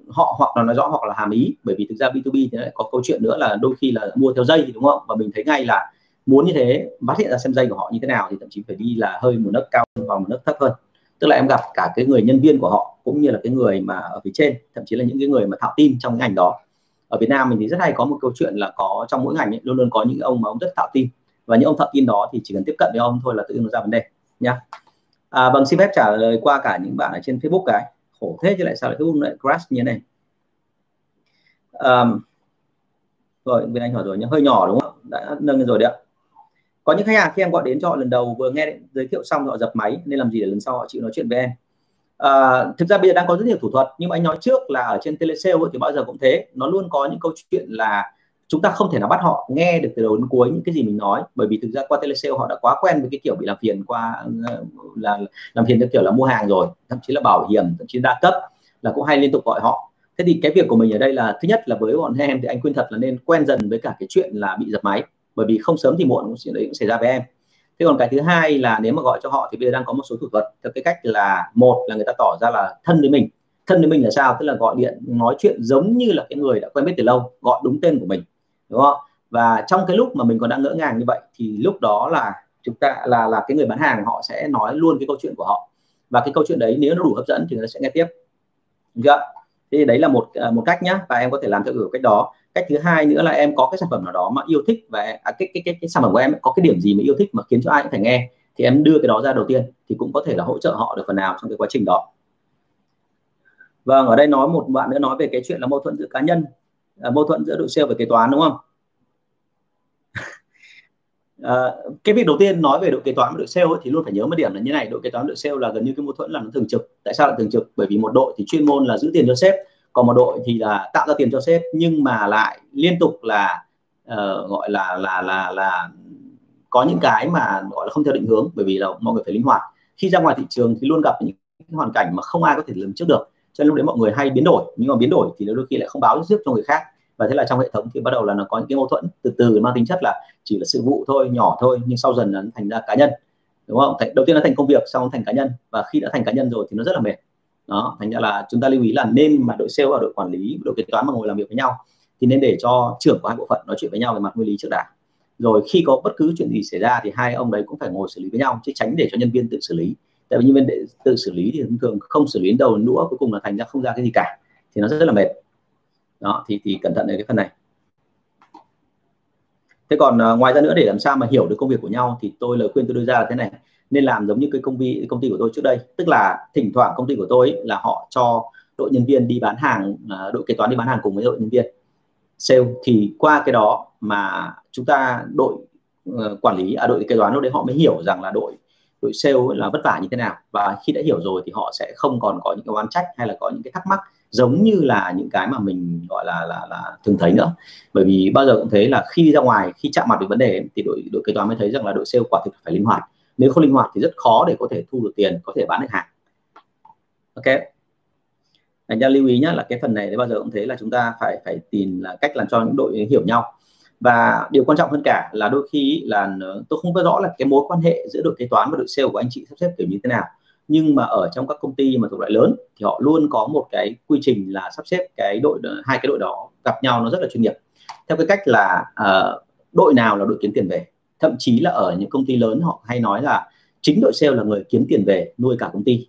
Họ hoặc là nói rõ hoặc là hàm ý, bởi vì thực ra B2B thì lại có câu chuyện nữa là đôi khi là mua theo dây, đúng không? Và mình thấy ngay là muốn như thế, phát hiện ra xem dây của họ như thế nào thì thậm chí phải đi là hơi một nấc cao hơn và một nấc thấp hơn, tức là em gặp cả cái người nhân viên của họ cũng như là cái người mà ở phía trên, thậm chí là những cái người mà thạo tin trong cái ngành đó. Ở Việt Nam mình thì rất hay có một câu chuyện là có trong mỗi ngành ấy, luôn luôn có những ông mà ông rất thạo tin và những ông thợ tin đó thì chỉ cần tiếp cận với ông thôi là tự nhiên nó ra vấn đề nhá. Bằng xin phép trả lời qua cả những bạn ở trên Facebook cái khổ thế chứ lại sao lại Facebook lại crash như thế này. Rồi bên anh hỏi rồi nhá, hơi nhỏ đúng không, đã nâng lên rồi đấy ạ. Có những khách hàng khi em gọi đến cho họ lần đầu vừa nghe giới thiệu xong họ dập máy, nên làm gì để lần sau họ chịu nói chuyện với em. Thực ra bây giờ đang có rất nhiều thủ thuật, nhưng mà anh nói trước là ở trên telesale thì bao giờ cũng thế, nó luôn có những câu chuyện là chúng ta không thể nào bắt họ nghe được từ đầu đến cuối những cái gì mình nói, bởi vì thực ra qua telesale họ đã quá quen với cái kiểu bị làm phiền qua là làm phiền theo kiểu là mua hàng rồi, thậm chí là bảo hiểm, thậm chí đa cấp là cũng hay liên tục gọi họ. Thế thì cái việc của mình ở đây là thứ nhất là với bọn em thì anh khuyên thật là nên quen dần với cả cái chuyện là bị dập máy, bởi vì không sớm thì muộn chuyện đấy cũng xảy ra với em. Thế còn cái thứ hai là nếu mà gọi cho họ thì bây giờ đang có một số thủ thuật theo cái cách là, một là người ta tỏ ra là thân với mình. Thân với mình là sao? Tức là gọi điện nói chuyện giống như là cái người đã quen biết từ lâu, gọi đúng tên của mình, đúng không? Và trong cái lúc mà mình còn đang ngỡ ngàng như vậy thì lúc đó là chúng ta là cái người bán hàng họ sẽ nói luôn cái câu chuyện của họ, và cái câu chuyện đấy nếu nó đủ hấp dẫn thì người ta sẽ nghe tiếp, đúng chưa? Thì đấy là một cách nhá, và em có thể làm theo kiểu cách đó. Cách thứ hai nữa là em có cái sản phẩm nào đó mà yêu thích, và cái sản phẩm của em có cái điểm gì mà yêu thích mà khiến cho ai cũng phải nghe, thì em đưa cái đó ra đầu tiên thì cũng có thể là hỗ trợ họ được phần nào trong cái quá trình đó. Vâng, ở đây nói một bạn nữa nói về cái chuyện là mâu thuẫn giữa cá nhân, mâu thuẫn giữa đội sale và kế toán, đúng không? Cái việc đầu tiên nói về đội kế toán và đội sale ấy, thì luôn phải nhớ một điểm là như này, đội kế toán đội sale là gần như cái mâu thuẫn là nó thường trực. Tại sao lại thường trực? Bởi vì một đội thì chuyên môn là giữ tiền cho sếp, còn một đội thì là tạo ra tiền cho sếp nhưng mà lại liên tục là gọi là có những cái mà gọi là không theo định hướng, bởi vì là mọi người phải linh hoạt. Khi ra ngoài thị trường thì luôn gặp những hoàn cảnh mà không ai có thể lường trước được, cho nên lúc đấy mọi người hay biến đổi, nhưng mà biến đổi thì đôi khi lại không báo trước cho người khác, và thế là trong hệ thống thì bắt đầu là nó có những cái mâu thuẫn từ từ mang tính chất là chỉ là sự vụ thôi, nhỏ thôi, nhưng sau dần nó thành ra cá nhân, đúng không? Đầu tiên nó thành công việc, sau nó thành cá nhân, và khi đã thành cá nhân rồi thì nó rất là mệt. Đó, thành ra là chúng ta lưu ý là nên mà đội sale và đội quản lý, đội kế toán mà ngồi làm việc với nhau thì nên để cho trưởng của hai bộ phận nói chuyện với nhau về mặt nguyên lý trước đã, rồi khi có bất cứ chuyện gì xảy ra thì hai ông đấy cũng phải ngồi xử lý với nhau, chứ tránh để cho nhân viên tự xử lý. Tại vì nhân viên tự xử lý thì thường không xử lý đến đầu nữa, cuối cùng là thành ra không ra cái gì cả thì nó rất là mệt. Đó, thì cẩn thận đến cái phần này. Thế còn ngoài ra nữa, để làm sao mà hiểu được công việc của nhau thì lời khuyên tôi đưa ra là thế này: nên làm giống như cái công ty của tôi trước đây, tức là thỉnh thoảng công ty của tôi ấy, là họ cho đội nhân viên đi bán hàng, đội kế toán đi bán hàng cùng với đội nhân viên sale, thì qua cái đó mà chúng ta đội kế toán lúc đấy họ mới hiểu rằng là đội sale là vất vả như thế nào, và khi đã hiểu rồi thì họ sẽ không còn có những cái oán trách hay là có những cái thắc mắc giống như là những cái mà mình gọi là thường thấy nữa. Bởi vì bao giờ cũng thấy là khi ra ngoài, khi chạm mặt với vấn đề ấy, thì đội kế toán mới thấy rằng là đội sale quả thực phải linh hoạt, nếu không linh hoạt thì rất khó để có thể thu được tiền, có thể bán được hàng. Ok, anh đã lưu ý nhé, là cái phần này thì bao giờ cũng thế là chúng ta phải tìm là cách làm cho những đội hiểu nhau. Và điều quan trọng hơn cả là đôi khi là tôi không biết rõ là cái mối quan hệ giữa đội kế toán và đội sale của anh chị sắp xếp kiểu như thế nào, nhưng mà ở trong các công ty mà thuộc loại lớn thì họ luôn có một cái quy trình là sắp xếp hai cái đội đó gặp nhau nó rất là chuyên nghiệp, theo cái cách là đội nào là đội kiếm tiền về. Thậm chí là ở những công ty lớn họ hay nói là chính đội sale là người kiếm tiền về nuôi cả công ty,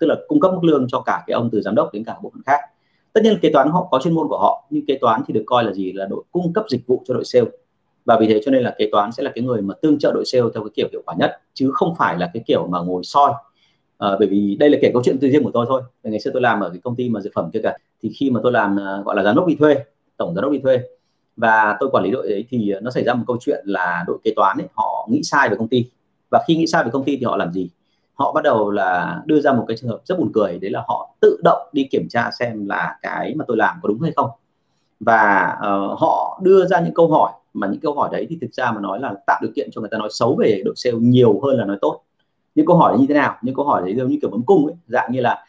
tức là cung cấp mức lương cho cả cái ông từ giám đốc đến cả bộ phận khác. Tất nhiên kế toán họ có chuyên môn của họ, nhưng kế toán thì được coi là gì, là đội cung cấp dịch vụ cho đội sale, và vì thế cho nên là kế toán sẽ là cái người mà tương trợ đội sale theo cái kiểu hiệu quả nhất, chứ không phải là cái kiểu mà ngồi soi. Bởi vì đây là kể câu chuyện tư riêng của tôi thôi. Ngày xưa tôi làm ở cái công ty mà dược phẩm kia cả, thì khi mà tôi làm gọi là giám đốc đi thuê, tổng giám đốc đi thuê, và tôi quản lý đội đấy, thì nó xảy ra một câu chuyện là đội kế toán ấy, họ nghĩ sai về công ty. Và khi nghĩ sai về công ty thì họ làm gì? Họ bắt đầu là đưa ra một cái trường hợp rất buồn cười, đấy là họ tự động đi kiểm tra xem là cái mà tôi làm có đúng hay không. Và họ đưa ra những câu hỏi, mà những câu hỏi đấy thì thực ra mà nói là tạo điều kiện cho người ta nói xấu về đội sale nhiều hơn là nói tốt. Những câu hỏi đấy như thế nào? Những câu hỏi đấy giống như kiểu bấm cung ấy, dạng như là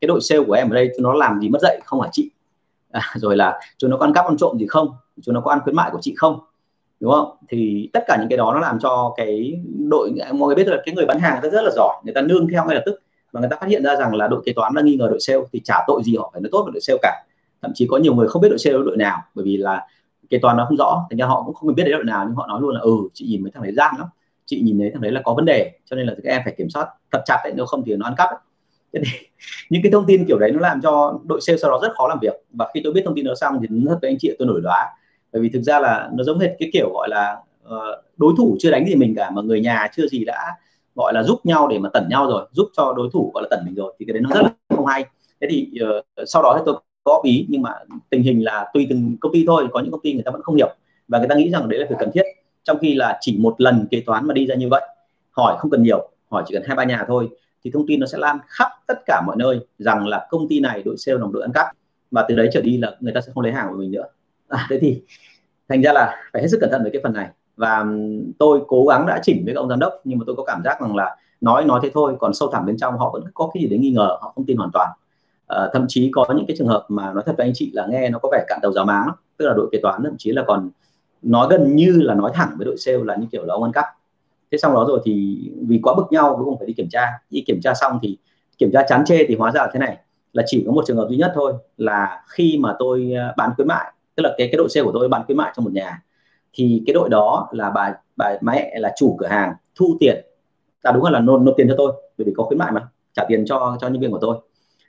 cái đội sale của em ở đây nó làm gì mất dạy không hả chị? Rồi là chúng nó có ăn cắp ăn trộm gì không, chúng nó có ăn khuyến mại của chị không, đúng không? Thì tất cả những cái đó nó làm cho cái đội, mọi người biết là cái người bán hàng người ta rất là giỏi, người ta nương theo ngay lập tức, và người ta phát hiện ra rằng là đội kế toán đang nghi ngờ đội sale thì chả tội gì họ phải nói tốt về đội sale cả. Thậm chí có nhiều người không biết đội sale là đội nào, bởi vì là kế toán nó không rõ, thành ra họ cũng không biết đấy là đội nào, nhưng họ nói luôn là chị nhìn mấy thằng đấy gian lắm, chị nhìn thấy thằng đấy là có vấn đề, cho nên là các em phải kiểm soát thật chặt đấy, nếu không thì nó ăn cắp ấy. Những cái thông tin kiểu đấy nó làm cho đội sale sau đó rất khó làm việc. Và khi tôi biết thông tin đó xong thì thật với anh chị tôi nổi đoá, bởi vì thực ra là nó giống hết cái kiểu gọi là đối thủ chưa đánh gì mình cả mà người nhà chưa gì đã gọi là giúp nhau để mà tẩn nhau rồi, giúp cho đối thủ gọi là tẩn mình rồi, thì cái đấy nó rất là không hay. Thế thì sau đó thì tôi góp ý, nhưng mà tình hình là tùy từng công ty thôi, có những công ty người ta vẫn không hiểu và người ta nghĩ rằng đấy là việc cần thiết, trong khi là chỉ một lần kế toán mà đi ra như vậy, hỏi không cần nhiều, hỏi chỉ cần 2-3 nhà thôi thì thông tin nó sẽ lan khắp tất cả mọi nơi rằng là công ty này đội sale đồng đội ăn cắp, và từ đấy trở đi là người ta sẽ không lấy hàng của mình nữa. Thế thì thành ra là phải hết sức cẩn thận với cái phần này, và tôi cố gắng đã chỉnh với các ông giám đốc, nhưng mà tôi có cảm giác rằng là nói thế thôi, còn sâu thẳm bên trong họ vẫn có cái gì đấy nghi ngờ, họ không tin hoàn toàn. Thậm chí có những cái trường hợp mà nói thật với anh chị là nghe nó có vẻ cạn đầu giáo máng, tức là đội kế toán thậm chí là còn nói gần như là nói thẳng với đội sale là như kiểu là ông ăn cắp. Thế xong đó rồi thì vì quá bực nhau cuối cùng phải đi kiểm tra, đi kiểm tra xong thì kiểm tra chán chê thì hóa ra là thế này, là chỉ có một trường hợp duy nhất thôi, là khi mà tôi bán khuyến mại, tức là cái đội sale của tôi bán khuyến mại cho một nhà, thì cái đội đó là bà mẹ là chủ cửa hàng thu tiền, đúng là nộp tiền cho tôi, bởi vì có khuyến mại mà trả tiền cho nhân viên của tôi.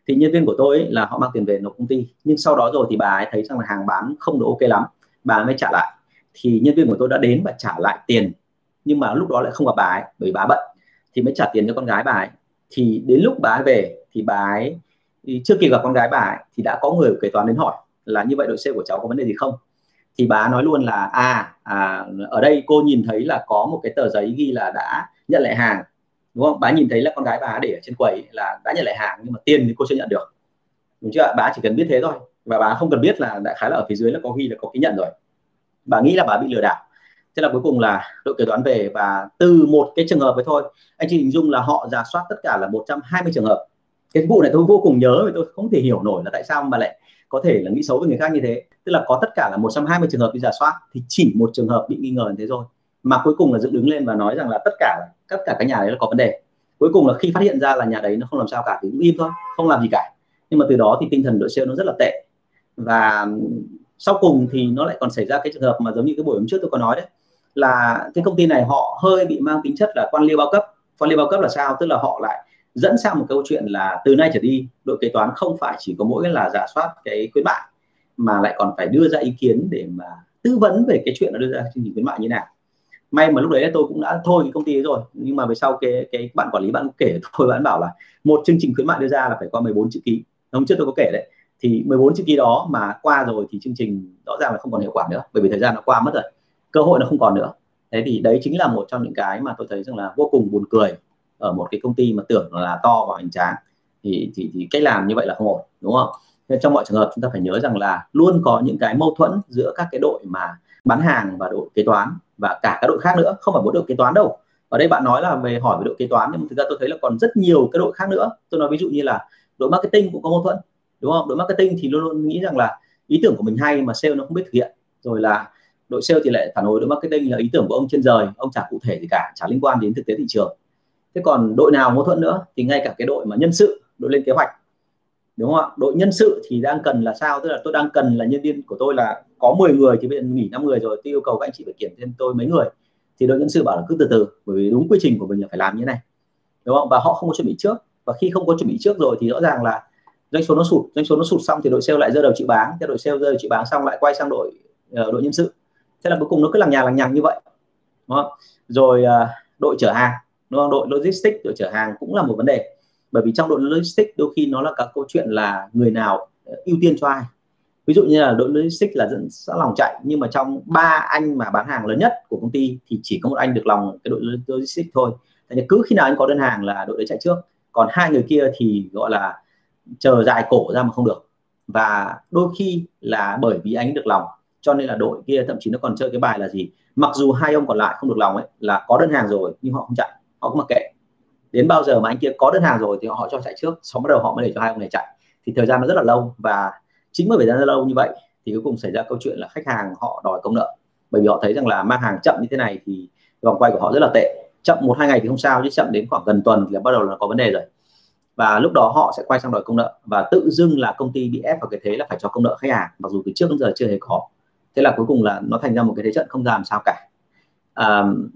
Thì nhân viên của tôi ấy, là họ mang tiền về nộp công ty, nhưng sau đó rồi thì bà ấy thấy rằng là hàng bán không được ok lắm, bà mới trả lại. Thì nhân viên của tôi đã đến và trả lại tiền, nhưng mà lúc đó lại không gặp bà ấy, bởi vì bà bận thì mới trả tiền cho con gái bà ấy. Thì đến lúc bà ấy về thì bà ấy chưa kịp gặp con gái bà ấy thì đã có người kế toán đến hỏi là như vậy đội sale của cháu có vấn đề gì không. Thì bà nói luôn là ở đây cô nhìn thấy là có một cái tờ giấy ghi là đã nhận lại hàng, đúng không? Bà nhìn thấy là con gái bà để ở trên quầy là đã nhận lại hàng, nhưng mà tiền thì cô chưa nhận được, đúng chưa? Bà chỉ cần biết thế thôi, và bà không cần biết là đại khái là ở phía dưới là có ghi là có cái nhận rồi. Bà nghĩ là bà bị lừa đảo. Thế là cuối cùng là đội kế toán về, và từ một cái trường hợp ấy thôi, anh chị hình dung là họ rà soát tất cả là 120 trường hợp. Cái vụ này tôi vô cùng nhớ, vì tôi không thể hiểu nổi là tại sao mà lại có thể là nghĩ xấu với người khác như thế. Tức là có tất cả là 120 trường hợp đi rà soát, thì chỉ một trường hợp bị nghi ngờ như thế rồi mà cuối cùng là dựng đứng lên và nói rằng là tất cả các nhà đấy là có vấn đề. Cuối cùng là khi phát hiện ra là nhà đấy nó không làm sao cả thì cũng im thôi, không làm gì cả. Nhưng mà từ đó thì tinh thần đội sale nó rất là tệ. Và sau cùng thì nó lại còn xảy ra cái trường hợp mà giống như cái buổi hôm trước tôi có nói đấy, là cái công ty này họ hơi bị mang tính chất là quan liêu bao cấp. Quan liêu bao cấp là sao? Tức là họ lại dẫn sang một câu chuyện là từ nay trở đi đội kế toán không phải chỉ có mỗi là rà soát cái khuyến mại, mà lại còn phải đưa ra ý kiến để mà tư vấn về cái chuyện là đưa ra chương trình khuyến mại như thế nào. May mà lúc đấy tôi cũng đã thôi cái công ty ấy rồi, nhưng mà về sau cái bạn quản lý bạn kể thôi, bạn bảo là một chương trình khuyến mại đưa ra là phải qua 14 chữ ký. Hôm trước tôi có kể đấy, thì 14 chữ ký đó mà qua rồi thì chương trình rõ ràng là không còn hiệu quả nữa, bởi vì thời gian nó qua mất rồi, cơ hội nó không còn nữa. Thế thì đấy chính là một trong những cái mà tôi thấy rằng là vô cùng buồn cười ở một cái công ty mà tưởng là to và hoành tráng, thì cách làm như vậy là không ổn, đúng không? Nên trong mọi trường hợp chúng ta phải nhớ rằng là luôn có những cái mâu thuẫn giữa các cái đội mà bán hàng và đội kế toán, và cả các đội khác nữa, không phải mỗi đội kế toán đâu. Ở đây bạn nói là về hỏi về đội kế toán, nhưng mà thực ra tôi thấy là còn rất nhiều cái đội khác nữa. Tôi nói ví dụ như là đội marketing cũng có mâu thuẫn, đúng không? Đội marketing thì luôn luôn nghĩ rằng là ý tưởng của mình hay mà sale nó không biết thực hiện, rồi là đội sale thì lại phản hồi đội marketing là ý tưởng của ông trên trời, ông chả cụ thể gì cả, chả liên quan đến thực tế thị trường. Thế còn đội nào mâu thuẫn nữa thì ngay cả cái đội mà nhân sự, đội lên kế hoạch, đúng không ạ? Đội nhân sự thì đang cần là sao? Tức là tôi đang cần là nhân viên của tôi là có 10 người thì bây giờ nghỉ 5 người rồi, tôi yêu cầu các anh chị phải kiểm thêm tôi mấy người, thì đội nhân sự bảo là cứ từ từ, bởi vì đúng quy trình của mình là phải làm như thế này, đúng không? Và họ không có chuẩn bị trước, và khi không có chuẩn bị trước rồi thì rõ ràng là doanh số nó sụt xong thì đội sale lại rơi đầu chịu báng, thì đội sale rơi đầu chịu báng xong lại quay sang đội nhân sự, thế là cuối cùng nó cứ lằng nhằng như vậy, đúng không? Rồi đội chở hàng, đúng không? Đội logistics, đội chở hàng cũng là một vấn đề, bởi vì trong đội logistics đôi khi nó là các câu chuyện là người nào ưu tiên cho ai. Ví dụ như là đội logistics là sẵn lòng chạy, nhưng mà trong 3 anh mà bán hàng lớn nhất của công ty thì chỉ có một anh được lòng cái đội logistics thôi. Thế cứ khi nào anh có đơn hàng là đội đấy chạy trước, còn 2 người kia thì gọi là chờ dài cổ ra mà không được. Và đôi khi là bởi vì anh được lòng cho nên là đội kia thậm chí nó còn chơi cái bài là gì, mặc dù 2 ông còn lại không được lòng ấy, là có đơn hàng rồi nhưng họ không chạy, họ cũng mặc kệ. Đến bao giờ mà anh kia có đơn hàng rồi thì họ cho chạy trước, xong bắt đầu họ mới để cho 2 ông này chạy, thì thời gian nó rất là lâu. Và chính bởi thời gian lâu như vậy thì cuối cùng xảy ra câu chuyện là khách hàng họ đòi công nợ, bởi vì họ thấy rằng là mang hàng chậm như thế này thì vòng quay của họ rất là tệ. Chậm 1-2 ngày thì không sao, chứ chậm đến khoảng gần tuần thì bắt đầu là có vấn đề rồi, và lúc đó họ sẽ quay sang đòi công nợ, và tự dưng là công ty bị ép vào cái thế là phải cho công nợ khách hàng, mặc dù từ trước đến giờ chưa hề có. Thế là cuối cùng là nó thành ra một cái thế trận không ra làm sao cả.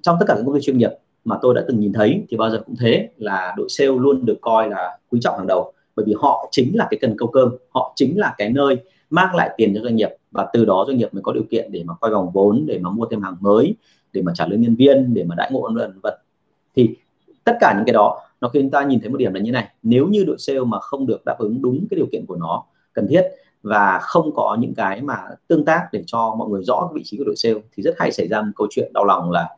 Trong tất cả các công ty chuyên nghiệp mà tôi đã từng nhìn thấy thì bao giờ cũng thế, là đội sale luôn được coi là quý trọng hàng đầu, bởi vì họ chính là cái cần câu cơm, họ chính là cái nơi mang lại tiền cho doanh nghiệp, và từ đó doanh nghiệp mới có điều kiện để mà quay vòng vốn, để mà mua thêm hàng mới, để mà trả lương nhân viên, để mà đãi ngộ vân vân. Thì tất cả những cái đó nó khiến ta nhìn thấy một điểm là như này: nếu như đội sale mà không được đáp ứng đúng cái điều kiện của nó cần thiết và không có những cái mà tương tác để cho mọi người rõ vị trí của đội sale thì rất hay xảy ra một câu chuyện đau lòng là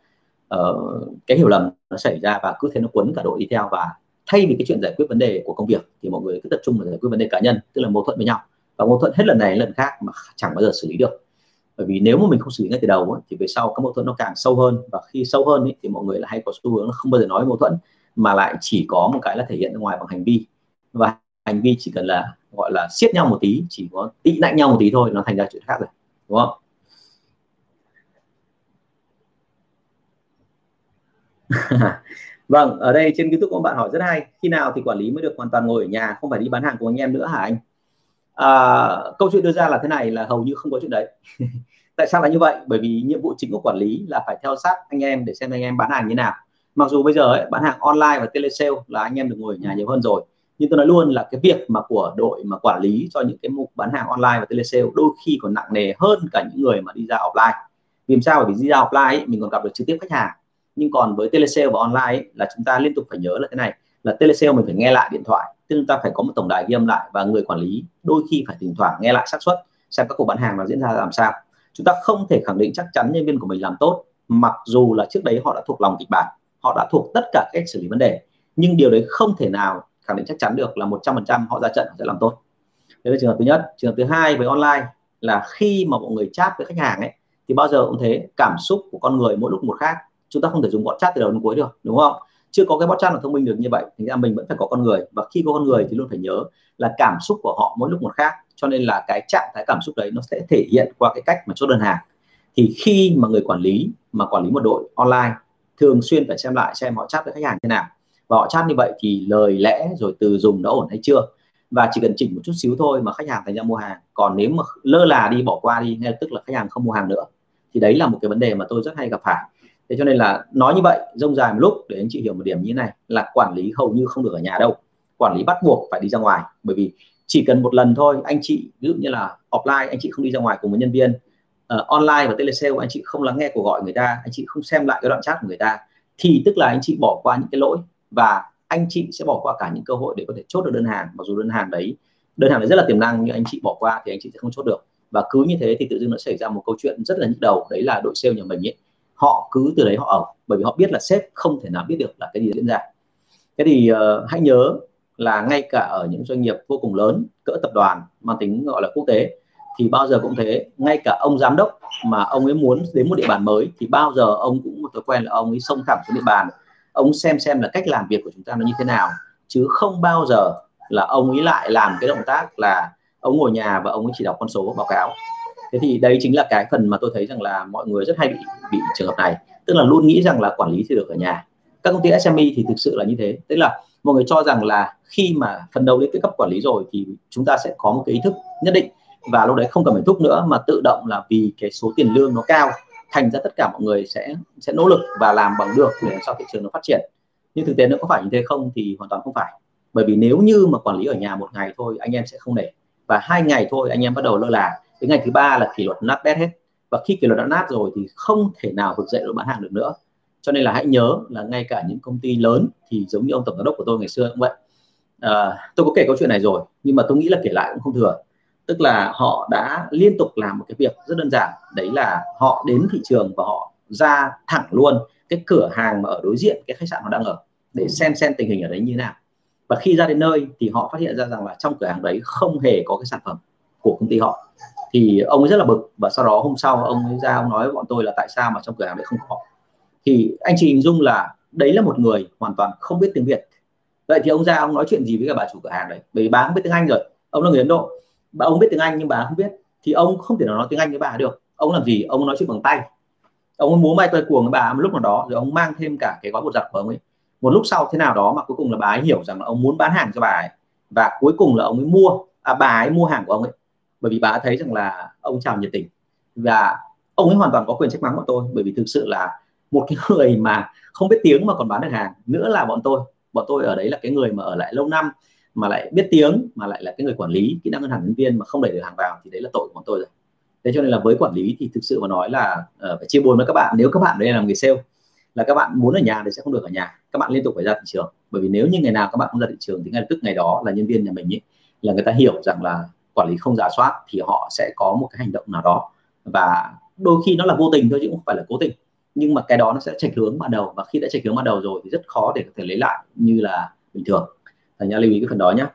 cái hiểu lầm nó xảy ra và cứ thế nó quấn cả đội đi theo, và thay vì cái chuyện giải quyết vấn đề của công việc thì mọi người cứ tập trung vào giải quyết vấn đề cá nhân, tức là mâu thuẫn với nhau và mâu thuẫn hết lần này đến lần khác mà chẳng bao giờ xử lý được. Bởi vì nếu mà mình không xử lý ngay từ đầu ấy, thì về sau các mâu thuẫn nó càng sâu hơn, và khi sâu hơn ấy, thì mọi người lại hay có xu hướng là không bao giờ nói mâu thuẫn mà lại chỉ có một cái là thể hiện ra ngoài bằng hành vi, và hành vi chỉ cần là gọi là siết nhau một tí, chỉ có tị nạnh nhau một tí thôi, nó thành ra chuyện khác rồi, đúng không? Vâng, ở đây trên YouTube có một bạn hỏi rất hay: khi nào thì quản lý mới được hoàn toàn ngồi ở nhà, không phải đi bán hàng của anh em nữa hả anh? Câu chuyện đưa ra là thế này, là hầu như không có chuyện đấy. Tại sao là như vậy? Bởi vì nhiệm vụ chính của quản lý là phải theo sát anh em để xem anh em bán hàng như nào. Mặc dù bây giờ ấy, bán hàng online và telesale là anh em được ngồi ở nhà nhiều hơn rồi, nhưng tôi nói luôn là cái việc mà của đội mà quản lý cho những cái mục bán hàng online và telesale đôi khi còn nặng nề hơn cả những người mà đi ra offline. Vì sao? Bởi vì đi ra offline ấy, mình còn gặp được trực tiếp khách hàng, nhưng còn với telesale và online ấy, là chúng ta liên tục phải nhớ là thế này, là telesale mình phải nghe lại điện thoại, tức chúng ta phải có một tổng đài ghi âm lại, và người quản lý đôi khi phải thỉnh thoảng nghe lại xác suất xem các cuộc bán hàng nó diễn ra làm sao. Chúng ta không thể khẳng định chắc chắn nhân viên của mình làm tốt, mặc dù là trước đấy họ đã thuộc lòng kịch bản, họ đã thuộc tất cả cách xử lý vấn đề, nhưng điều đấy không thể nào khẳng định chắc chắn được là 100% họ ra trận họ sẽ làm tốt. Đấy là trường hợp thứ nhất. Trường hợp thứ hai với online là khi mà mọi người chat với khách hàng ấy thì bao giờ cũng thế, cảm xúc của con người mỗi lúc một khác, chúng ta không thể dùng bot chat từ đầu đến cuối được, đúng không? Chưa có cái bot chat nào thông minh được như vậy, thành ra mình vẫn phải có con người, và khi có con người thì luôn phải nhớ là cảm xúc của họ mỗi lúc một khác, cho nên là cái trạng thái cảm xúc đấy nó sẽ thể hiện qua cái cách mà chốt đơn hàng. Thì khi mà người quản lý mà quản lý một đội online thường xuyên phải xem lại xem họ chat với khách hàng thế nào, và họ chat như vậy thì lời lẽ rồi từ dùng đã ổn hay chưa, và chỉ cần chỉnh một chút xíu thôi mà khách hàng thành ra mua hàng. Còn nếu mà lơ là đi, bỏ qua đi, ngay lập tức là khách hàng không mua hàng nữa, thì đấy là một cái vấn đề mà tôi rất hay gặp phải. Thế cho nên là nói như vậy rông dài một lúc để anh chị hiểu một điểm như thế này, là quản lý hầu như không được ở nhà đâu, quản lý bắt buộc phải đi ra ngoài. Bởi vì chỉ cần một lần thôi, anh chị ví dụ như là offline anh chị không đi ra ngoài cùng với nhân viên, online và telesale anh chị không lắng nghe cuộc gọi người ta, anh chị không xem lại cái đoạn chat của người ta, thì tức là anh chị bỏ qua những cái lỗi, và anh chị sẽ bỏ qua cả những cơ hội để có thể chốt được đơn hàng, mặc dù đơn hàng đấy rất là tiềm năng, nhưng anh chị bỏ qua thì anh chị sẽ không chốt được. Và cứ như thế thì tự dưng nó xảy ra một câu chuyện rất là nhức đầu, đấy là đội sale nhà mình ấy, họ cứ từ đấy họ ở, bởi vì họ biết là sếp không thể nào biết được là cái gì diễn ra. Thế thì hãy nhớ là ngay cả ở những doanh nghiệp vô cùng lớn cỡ tập đoàn mang tính gọi là quốc tế thì bao giờ cũng thế, ngay cả ông giám đốc mà ông ấy muốn đến một địa bàn mới thì bao giờ ông cũng một thói quen là ông ấy xông thẳng xuống địa bàn, ông xem là cách làm việc của chúng ta nó như thế nào, chứ không bao giờ là ông ấy lại làm cái động tác là ông ngồi nhà và ông ấy chỉ đọc con số báo cáo. Thế thì đấy chính là cái phần mà tôi thấy rằng là mọi người rất hay bị trường hợp này, tức là luôn nghĩ rằng là quản lý thì được ở nhà. Các công ty SME thì thực sự là như thế, tức là mọi người cho rằng là khi mà phần đầu đến cái cấp quản lý rồi thì chúng ta sẽ có một cái ý thức nhất định, và lúc đấy không cần phải thúc nữa mà tự động là vì cái số tiền lương nó cao, thành ra tất cả mọi người sẽ nỗ lực và làm bằng được để làm sao thị trường nó phát triển. Nhưng thực tế nó có phải như thế không thì hoàn toàn không phải, bởi vì nếu như mà quản lý ở nhà một ngày thôi anh em sẽ không để, và 2 ngày thôi anh em bắt đầu lơ là, đến ngày thứ 3 là kỷ luật nát bét hết, và khi kỷ luật đã nát rồi thì không thể nào vực dậy đội bán hàng được nữa. Cho nên là hãy nhớ là ngay cả những công ty lớn thì giống như ông tổng giám đốc của tôi ngày xưa cũng vậy, tôi có kể câu chuyện này rồi nhưng mà tôi nghĩ là kể lại cũng không thừa. Tức là họ đã liên tục làm một cái việc rất đơn giản, đấy là họ đến thị trường và họ ra thẳng luôn cái cửa hàng mà ở đối diện cái khách sạn họ đang ở để xem tình hình ở đấy như thế nào. Và khi ra đến nơi thì họ phát hiện ra rằng là trong cửa hàng đấy không hề có cái sản phẩm của công ty họ, thì ông ấy rất là bực, và sau đó hôm sau ông ấy ra ông nói với bọn tôi là tại sao mà trong cửa hàng đấy không có. Thì anh chị hình dung là đấy là một người hoàn toàn không biết tiếng Việt, vậy thì ông ra ông nói chuyện gì với cả bà chủ cửa hàng đấy? Bởi bà không biết tiếng Anh rồi, ông là người Ấn Độ, bà ông biết tiếng Anh nhưng bà không biết, thì ông không thể nào nói tiếng Anh với bà được. Ông làm gì? Ông nói chuyện bằng tay, ông múa may toay cuồng với bà một lúc nào đó, rồi ông mang thêm cả cái gói bột giặt của ông ấy. Một lúc sau thế nào đó mà cuối cùng là bà ấy hiểu rằng là ông muốn bán hàng cho bà ấy, và cuối cùng là ông ấy mua, bà ấy mua hàng của ông ấy, bởi vì bà ấy thấy rằng là ông chào nhiệt tình. Và ông ấy hoàn toàn có quyền trách mắng bọn tôi, bởi vì thực sự là một cái người mà không biết tiếng mà còn bán được hàng, nữa là bọn tôi ở đấy là cái người mà ở lại lâu năm, mà lại biết tiếng, mà lại là cái người quản lý kỹ năng ngân hàng nhân viên mà không đẩy được hàng vào thì đấy là tội của bọn tôi rồi. Thế cho nên là với quản lý thì thực sự mà nói là phải chia buồn với các bạn. Nếu các bạn đây là người sale là các bạn muốn ở nhà thì sẽ không được ở nhà, các bạn liên tục phải ra thị trường. Bởi vì nếu như ngày nào các bạn không ra thị trường thì ngay lập tức ngày đó là nhân viên nhà mình ý, là người ta hiểu rằng là quản lý không giả soát thì họ sẽ có một cái hành động nào đó, và đôi khi nó là vô tình thôi chứ cũng không phải là cố tình, nhưng mà cái đó nó sẽ chệch hướng ban đầu, và khi đã chệch hướng ban đầu rồi thì rất khó để có thể lấy lại như là bình thường. Thành ra lưu ý cái phần đó nhé.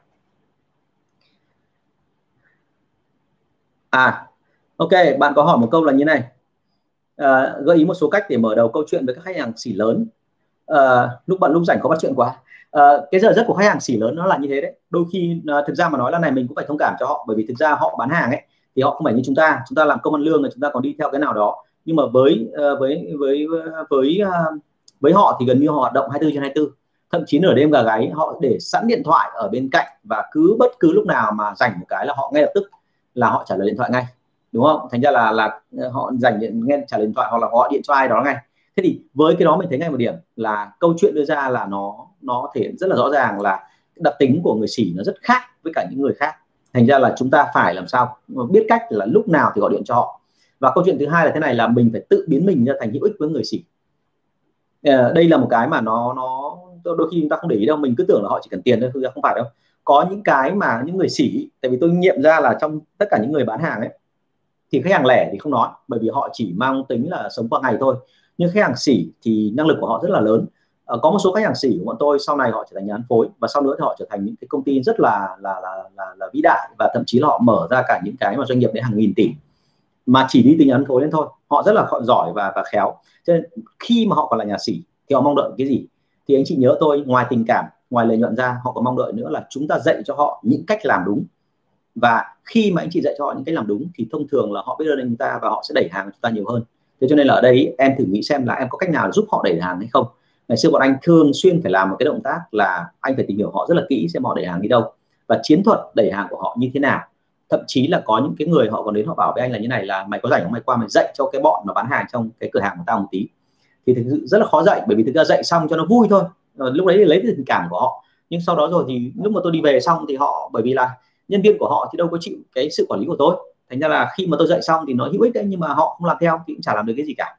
Ok, bạn có hỏi một câu là như này: gợi ý một số cách để mở đầu câu chuyện với các khách hàng xỉ lớn. Lúc rảnh khó bắt chuyện quá. Cái giờ giấc của khách hàng xỉ lớn nó là như thế đấy. Đôi khi thực ra mà nói là này mình cũng phải thông cảm cho họ, bởi vì thực ra họ bán hàng ấy thì họ không phải như chúng ta. Chúng ta làm công ăn lương là chúng ta còn đi theo cái nào đó, nhưng mà với họ thì gần như họ hoạt động 24/24, thậm chí nửa đêm gà gáy họ để sẵn điện thoại ở bên cạnh, và cứ bất cứ lúc nào mà rảnh một cái là họ ngay lập tức là họ trả lời điện thoại ngay, đúng không? Thành ra là họ rảnh nghe trả lời điện thoại hoặc là họ điện cho ai đó ngay. Thế thì với cái đó mình thấy ngay một điểm là câu chuyện đưa ra là nó thể hiện rất là rõ ràng là đặc tính của người xỉ nó rất khác với cả những người khác. Thành ra là chúng ta phải làm sao biết cách là lúc nào thì gọi điện cho họ. Và câu chuyện thứ hai là thế này, là mình phải tự biến mình ra thành hữu ích với người xỉ. Đây là một cái mà nó đôi khi chúng ta không để ý đâu, mình cứ tưởng là họ chỉ cần tiền thôi, thực ra không phải đâu. Có những cái mà những người xỉ, tại vì tôi nghiệm ra là trong tất cả những người bán hàng ấy thì khách hàng lẻ thì không nói, bởi vì họ chỉ mang tính là sống qua ngày thôi, nhưng khách hàng xỉ thì năng lực của họ rất là lớn. Có một số khách hàng xỉ của bọn tôi sau này họ trở thành nhà phân phối, và sau nữa thì họ trở thành những cái công ty rất là vĩ đại, và thậm chí là họ mở ra cả những cái mà doanh nghiệp đấy hàng nghìn tỷ mà chỉ đi từ nhà phân phối lên thôi. Họ rất là giỏi và khéo, cho nên khi mà họ còn là nhà xỉ thì họ mong đợi cái gì? Thì anh chị nhớ tôi, ngoài tình cảm, ngoài lợi nhuận ra, họ còn mong đợi nữa là chúng ta dạy cho họ những cách làm đúng. Và khi mà anh chị dạy cho họ những cách làm đúng thì thông thường là họ biết ơn anh ta và họ sẽ đẩy hàng chúng ta nhiều hơn. Thế cho nên là ở đây em thử nghĩ xem là em có cách nào giúp họ đẩy hàng hay không. Ngày xưa bọn anh thường xuyên phải làm một cái động tác là anh phải tìm hiểu họ rất là kỹ xem họ đẩy hàng đi đâu và chiến thuật đẩy hàng của họ như thế nào. Thậm chí là có những cái người họ còn đến họ bảo với anh là như này là: mày có rảnh không, mày qua mày dạy cho cái bọn mà bán hàng trong cái cửa hàng của tao một tí. Thì thực sự rất là khó dạy, bởi vì thực ra dạy xong cho nó vui thôi, lúc đấy thì lấy tình cảm của họ, nhưng sau đó rồi thì lúc mà tôi đi về xong thì họ, bởi vì là nhân viên của họ thì đâu có chịu cái sự quản lý của tôi, thành ra là khi mà tôi dạy xong thì nó hữu ích đấy, nhưng mà họ không làm theo thì cũng chả làm được cái gì cả.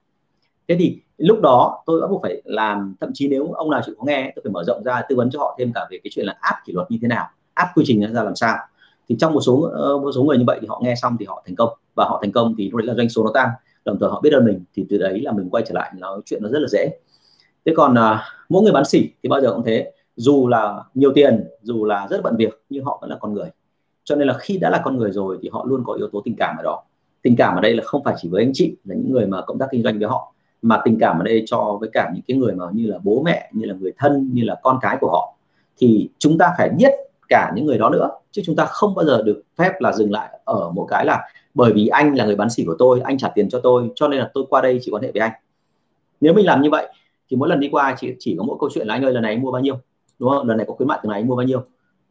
Thế thì lúc đó tôi bắt buộc phải làm, thậm chí nếu ông nào chịu có nghe tôi phải mở rộng ra tư vấn cho họ thêm cả về cái chuyện là áp kỷ luật như thế nào, áp quy trình ra làm sao. Thì trong một số người như vậy thì họ nghe xong thì họ thành công, và họ thành công thì lúc đấy là doanh số nó tăng, đồng thời họ biết ơn mình, thì từ đấy là mình quay trở lại nói chuyện nó rất là dễ. Thế còn mỗi người bán xỉ thì bao giờ cũng thế, dù là nhiều tiền, dù là rất bận việc, nhưng họ vẫn là con người. Cho nên là khi đã là con người rồi thì họ luôn có yếu tố tình cảm ở đó. Tình cảm ở đây là không phải chỉ với anh chị là những người mà cộng tác kinh doanh với họ, mà tình cảm ở đây cho với cả những cái người mà như là bố mẹ, như là người thân, như là con cái của họ. Thì chúng ta phải biết cả những người đó nữa, chứ chúng ta không bao giờ được phép là dừng lại ở một cái là bởi vì anh là người bán xỉ của tôi, anh trả tiền cho tôi, cho nên là tôi qua đây chỉ quan hệ với anh. Nếu mình làm như vậy thì mỗi lần đi qua chỉ có mỗi câu chuyện là anh ơi lần này anh mua bao nhiêu, đúng không? Lần này có khuyến mại, lần này anh mua bao nhiêu,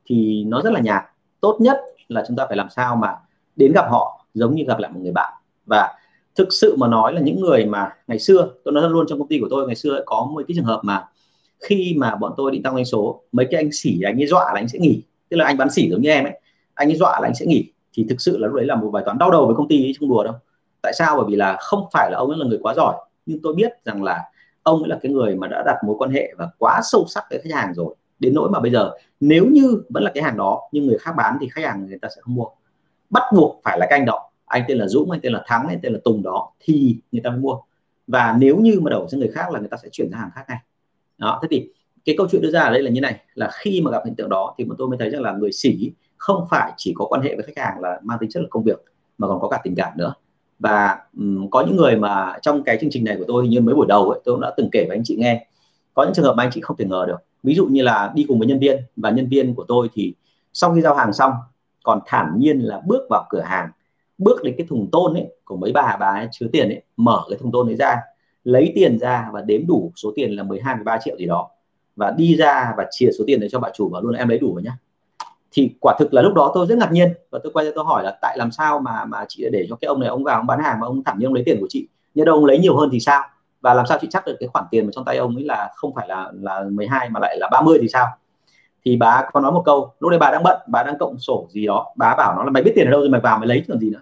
thì nó rất là nhạt. Tốt nhất là chúng ta phải làm sao mà đến gặp họ giống như gặp lại một người bạn. Và thực sự mà nói là những người mà ngày xưa, tôi nói luôn, trong công ty của tôi ngày xưa có một cái trường hợp mà khi mà bọn tôi định tăng doanh số, mấy cái anh xỉ anh ấy dọa là anh sẽ nghỉ, tức là anh bán xỉ giống như em ấy, anh ấy dọa là anh sẽ nghỉ. Thì thực sự là lúc đấy là một bài toán đau đầu với công ty ấy, không đùa đâu. Tại sao? Bởi vì là không phải là ông ấy là người quá giỏi, nhưng tôi biết rằng là ông ấy là cái người mà đã đặt mối quan hệ và quá sâu sắc với khách hàng rồi, đến nỗi mà bây giờ nếu như vẫn là cái hàng đó nhưng người khác bán thì khách hàng người ta sẽ không mua, bắt buộc phải là cái anh đó, anh tên là Dũng, anh tên là Thắng, anh tên là Tùng đó thì người ta mới mua. Và nếu như mà đổ cho người khác là người ta sẽ chuyển ra hàng khác ngay đó. Thế thì cái câu chuyện đưa ra ở đây là như này, là khi mà gặp hiện tượng đó thì bọn tôi mới thấy rằng là người xỉ không phải chỉ có quan hệ với khách hàng là mang tính chất là công việc, mà còn có cả tình cảm nữa. Và có những người mà trong cái chương trình này của tôi, hình như mấy buổi đầu ấy, tôi cũng đã từng kể với anh chị nghe, có những trường hợp mà anh chị không thể ngờ được. Ví dụ như là đi cùng với nhân viên, và nhân viên của tôi thì sau khi giao hàng xong còn thản nhiên là bước vào cửa hàng, bước đến cái thùng tôn ấy của mấy bà ấy chứa tiền ấy, mở cái thùng tôn ấy ra, lấy tiền ra và đếm đủ số tiền là 12, 13 triệu gì đó, và đi ra và chia số tiền đấy cho bà chủ, bảo luôn em lấy đủ rồi nhá. Thì quả thực là lúc đó tôi rất ngạc nhiên, và tôi quay ra tôi hỏi là tại làm sao mà chị để cho cái ông này ông vào ông bán hàng mà ông thản nhiên ông lấy tiền của chị, nhớ đâu ông lấy nhiều hơn thì sao, và làm sao chị chắc được cái khoản tiền mà trong tay ông ấy là không phải là 12 mà lại là 30 thì sao. Thì bà có nói một câu, lúc đấy bà đang bận, bà đang cộng sổ gì đó, bà bảo nó là mày biết tiền ở đâu rồi mày vào mày lấy chứ còn gì nữa.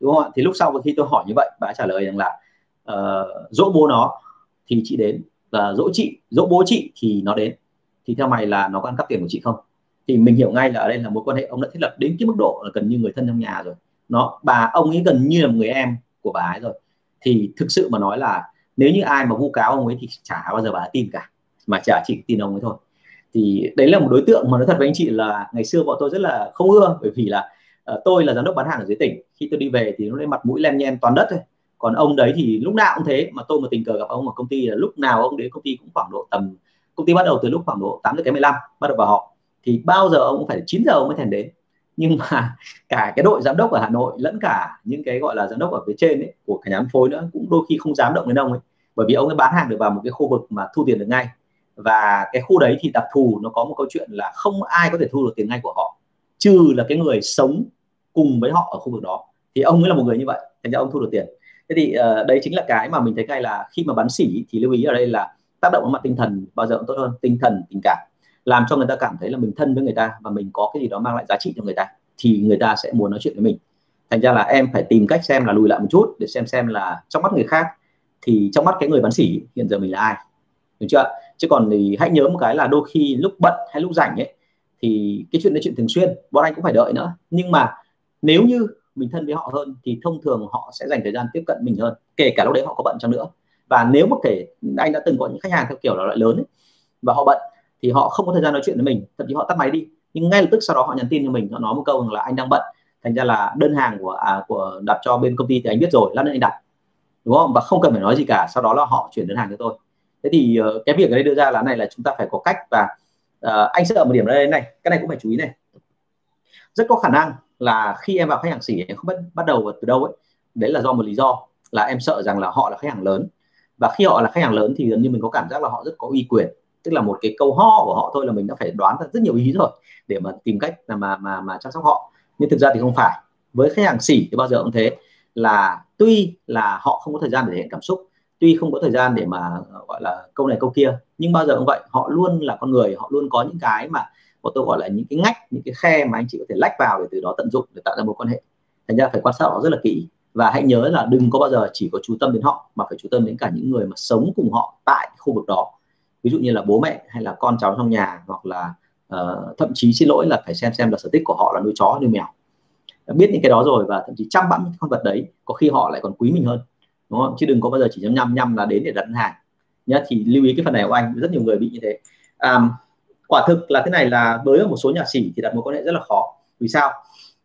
đúng không ạ? Thì lúc sau khi tôi hỏi như vậy, bà trả lời rằng là dỗ bố nó thì chị đến, và dỗ chị, dỗ bố chị thì nó đến, thì theo mày là nó có ăn cắp tiền của chị không? Thì mình hiểu ngay là ở đây là mối quan hệ ông đã thiết lập đến cái mức độ là gần như người thân trong nhà rồi, nó bà ông ấy gần như là người em của bà ấy rồi. Thì thực sự mà nói là nếu như ai mà vu cáo ông ấy thì chả bao giờ bà ấy tin cả, mà chả chỉ tin ông ấy thôi. Thì đấy là một đối tượng mà nói thật với anh chị là ngày xưa bọn tôi rất là không ưa, bởi vì là tôi là giám đốc bán hàng ở dưới tỉnh, khi tôi đi về thì nó lên mặt mũi lem nhem toàn đất thôi, còn ông đấy thì lúc nào cũng thế. Mà tôi mà tình cờ gặp ông ở công ty là lúc nào ông đến công ty cũng khoảng độ tầm, công ty bắt đầu từ lúc khoảng độ 8:15 bắt đầu vào họp, thì bao giờ ông cũng phải 9 giờ ông mới thèn đến. Nhưng mà cả cái đội giám đốc ở Hà Nội lẫn cả những cái gọi là giám đốc ở phía trên ấy, của cả nhà phân phối nữa, cũng đôi khi không dám động đến ông ấy, bởi vì ông ấy bán hàng được vào một cái khu vực mà thu tiền được ngay, và cái khu đấy thì đặc thù nó có một câu chuyện là không ai có thể thu được tiền ngay của họ, trừ là cái người sống cùng với họ ở khu vực đó, thì ông ấy là một người như vậy, thành ra ông thu được tiền. Thế thì đấy chính là cái mà mình thấy ngay là khi mà bán sỉ thì lưu ý ở đây là tác động vào mặt tinh thần bao giờ cũng tốt hơn, tinh thần, tình cảm, làm cho người ta cảm thấy là mình thân với người ta và mình có cái gì đó mang lại giá trị cho người ta thì người ta sẽ muốn nói chuyện với mình. Thành ra là em phải tìm cách xem là lùi lại một chút để xem là trong mắt người khác thì trong mắt cái người bán sỉ hiện giờ mình là ai, được chưa? Chứ còn thì hãy nhớ một cái là đôi khi lúc bận hay lúc rảnh ấy thì cái chuyện đấy chuyện thường xuyên, bọn anh cũng phải đợi nữa, nhưng mà nếu như mình thân với họ hơn thì thông thường họ sẽ dành thời gian tiếp cận mình hơn, kể cả lúc đấy họ có bận chăng nữa. Và nếu mà kể anh đã từng có những khách hàng theo kiểu là loại lớn ấy, và họ bận thì họ không có thời gian nói chuyện với mình, thậm chí họ tắt máy đi, nhưng ngay lập tức sau đó họ nhắn tin cho mình, họ nói một câu rằng là anh đang bận, thành ra là đơn hàng của đặt cho bên công ty thì anh biết rồi, lát nữa anh đặt, đúng không? Và không cần phải nói gì cả, sau đó là họ chuyển đơn hàng cho tôi. Thế thì cái việc ở đây đưa ra là này là chúng ta phải có cách. Và anh sẽ ở một điểm ở đây này, cái này cũng phải chú ý này, rất có khả năng là khi em vào khách hàng sỉ em không biết bắt đầu từ đâu ấy, đấy là do một lý do là em sợ rằng là họ là khách hàng lớn, và khi họ là khách hàng lớn thì gần như mình có cảm giác là họ rất có uy quyền, tức là một cái câu ho của họ thôi là mình đã phải đoán ra rất nhiều ý rồi để mà tìm cách mà chăm sóc họ. Nhưng thực ra thì không phải, với khách hàng sỉ thì bao giờ cũng thế, là tuy là họ không có thời gian để thể hiện cảm xúc, tuy không có thời gian để mà gọi là câu này câu kia, nhưng bao giờ cũng vậy, họ luôn là con người, họ luôn có những cái mà tôi gọi là những cái ngách, những cái khe mà anh chị có thể lách vào để từ đó tận dụng để tạo ra mối quan hệ. Thành ra phải quan sát họ rất là kỹ, và hãy nhớ là đừng có bao giờ chỉ có chú tâm đến họ mà phải chú tâm đến cả những người mà sống cùng họ tại khu vực đó, ví dụ như là bố mẹ hay là con cháu trong nhà, hoặc là thậm chí xin lỗi là phải xem là sở thích của họ là nuôi chó nuôi mèo. Biết những cái đó rồi và thậm chí chăm bẵm những con vật đấy, có khi họ lại còn quý mình hơn, đúng không? Chứ đừng có bao giờ chỉ nhăm nhăm là đến để đặt hàng nhá. Thì lưu ý cái phần này của anh, rất nhiều người bị như thế. Quả thực là thế này, là với một số nhà sỉ thì đặt mối quan hệ rất là khó. Vì sao?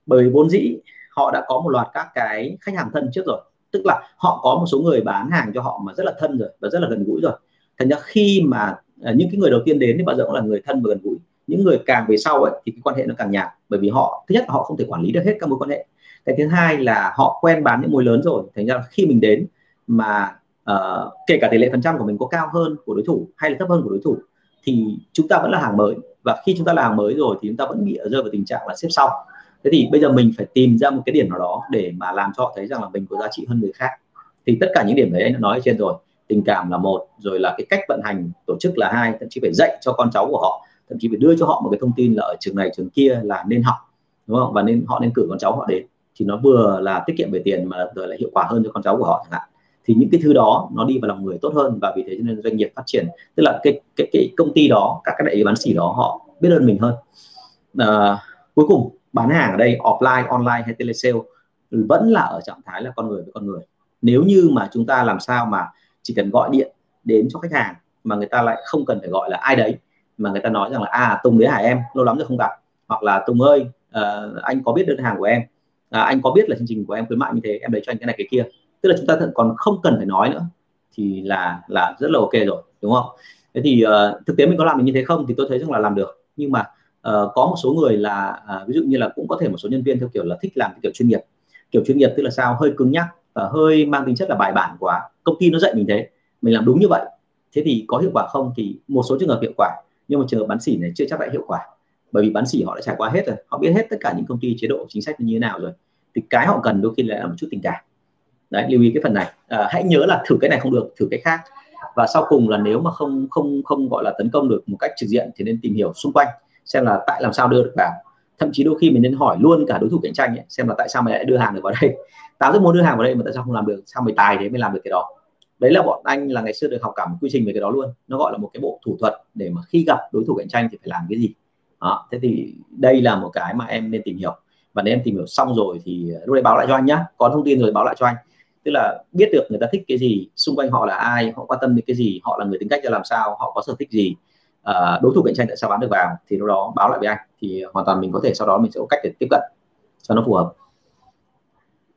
Bởi vốn dĩ họ đã có một loạt các cái khách hàng thân trước rồi, tức là họ có một số người bán hàng cho họ mà rất là thân rồi và rất là gần gũi rồi. Thành ra khi mà những cái người đầu tiên đến thì bao giờ cũng là người thân và gần gũi, những người càng về sau ấy thì cái quan hệ nó càng nhạt, bởi vì họ, thứ nhất là họ không thể quản lý được hết các mối quan hệ, cái thứ hai là họ quen bán những mối lớn rồi. Thành ra khi mình đến mà kể cả tỷ lệ phần trăm của mình có cao hơn của đối thủ hay là thấp hơn của đối thủ thì chúng ta vẫn là hàng mới, và khi chúng ta là hàng mới rồi thì chúng ta vẫn bị rơi vào tình trạng là xếp sau. Thế thì bây giờ mình phải tìm ra một cái điểm nào đó để mà làm cho họ thấy rằng là mình có giá trị hơn người khác. Thì tất cả những điểm đấy anh đã nói ở trên rồi, tình cảm là một, rồi là cái cách vận hành tổ chức là hai, thậm chí phải dạy cho con cháu của họ, thậm chí phải đưa cho họ một cái thông tin là ở trường này trường kia là nên học, đúng không? Và nên họ nên cử con cháu họ đến thì nó vừa là tiết kiệm về tiền mà rồi lại hiệu quả hơn cho con cháu của họ chẳng hạn. Thì những cái thứ đó nó đi vào lòng người tốt hơn, và vì thế cho nên doanh nghiệp phát triển, tức là cái công ty đó, các đại lý bán sỉ đó họ biết ơn mình hơn. Cuối cùng, bán hàng ở đây offline, online hay telesale vẫn là ở trạng thái là con người với con người. Nếu như mà chúng ta làm sao mà chỉ cần gọi điện đến cho khách hàng mà người ta lại không cần phải gọi là ai đấy, mà người ta nói rằng là Tùng đấy hả em, lâu lắm rồi không gặp, hoặc là Tùng ơi anh có biết đơn hàng của em, anh có biết là chương trình của em khuyến mại như thế, em lấy cho anh cái này cái kia, tức là chúng ta còn không cần phải nói nữa thì là rất là ok rồi, đúng không? Thế thì thực tế mình có làm được như thế không thì tôi thấy rằng là làm được, nhưng mà có một số người là ví dụ như là cũng có thể một số nhân viên theo kiểu là thích làm cái kiểu chuyên nghiệp, tức là sao, hơi cứng nhắc và hơi mang tính chất là bài bản quá, công ty nó dạy mình thế mình làm đúng như vậy. Thế thì có hiệu quả không thì một số trường hợp hiệu quả, nhưng mà trường hợp bán sỉ này chưa chắc đã hiệu quả, bởi vì bán sỉ họ đã trải qua hết rồi, họ biết hết tất cả những công ty chế độ chính sách như thế nào rồi, thì cái họ cần đôi khi là một chút tình cảm. Đấy, lưu ý cái phần này. Hãy nhớ là thử cái này không được, thử cái khác, và sau cùng là nếu mà không gọi là tấn công được một cách trực diện thì nên tìm hiểu xung quanh xem là tại làm sao đưa được vào. Thậm chí đôi khi mình nên hỏi luôn cả đối thủ cạnh tranh ấy, xem là tại sao mày lại đưa hàng được vào đây. Tao rất muốn đưa hàng vào đây mà tại sao không làm được, sao mày tài thế mày làm được cái đó. Đấy là bọn anh là ngày xưa được học cả một quy trình về cái đó luôn. Nó gọi là một cái bộ thủ thuật để mà khi gặp đối thủ cạnh tranh thì phải làm cái gì đó. Thế thì đây là một cái mà em nên tìm hiểu, và nếu em tìm hiểu xong rồi thì lúc đấy báo lại cho anh nhá, có thông tin rồi báo lại cho anh. Tức là biết được người ta thích cái gì, xung quanh họ là ai, họ quan tâm đến cái gì, họ là người tính cách ra làm sao, họ có sở thích gì, đối thủ cạnh tranh tại sao bán được vào, thì lúc đó báo lại với anh thì hoàn toàn mình có thể sau đó mình sẽ có cách để tiếp cận cho nó phù hợp.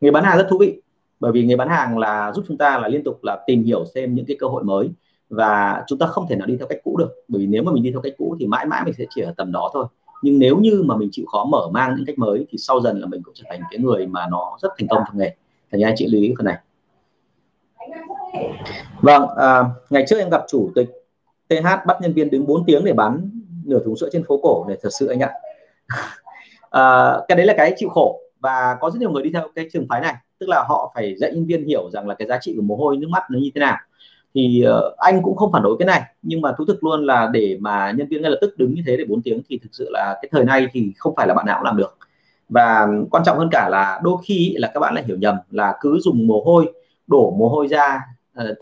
Người bán hàng rất thú vị, bởi vì người bán hàng là giúp chúng ta là liên tục là tìm hiểu xem những cái cơ hội mới, và chúng ta không thể nào đi theo cách cũ được, bởi vì nếu mà mình đi theo cách cũ thì mãi mãi mình sẽ chỉ ở tầm đó thôi. Nhưng nếu như mà mình chịu khó mở mang những cách mới thì sau dần là mình cũng trở thành cái người mà nó rất thành công trong nghề. Thành ra chị lưu ý phần này. Vâng, ngày trước em gặp chủ tịch TH bắt nhân viên đứng 4 tiếng để bán nửa thùng sữa trên phố cổ để thật sự anh ạ. Cái đấy là cái chịu khổ, và có rất nhiều người đi theo cái trường phái này, tức là họ phải dạy nhân viên hiểu rằng là cái giá trị của mồ hôi nước mắt nó như thế nào. Thì anh cũng không phản đối cái này, nhưng mà thú thực luôn là để mà nhân viên ngay lập tức đứng như thế để 4 tiếng thì thực sự là cái thời nay thì không phải là bạn nào cũng làm được. Và quan trọng hơn cả là đôi khi là các bạn lại hiểu nhầm là cứ dùng mồ hôi, đổ mồ hôi ra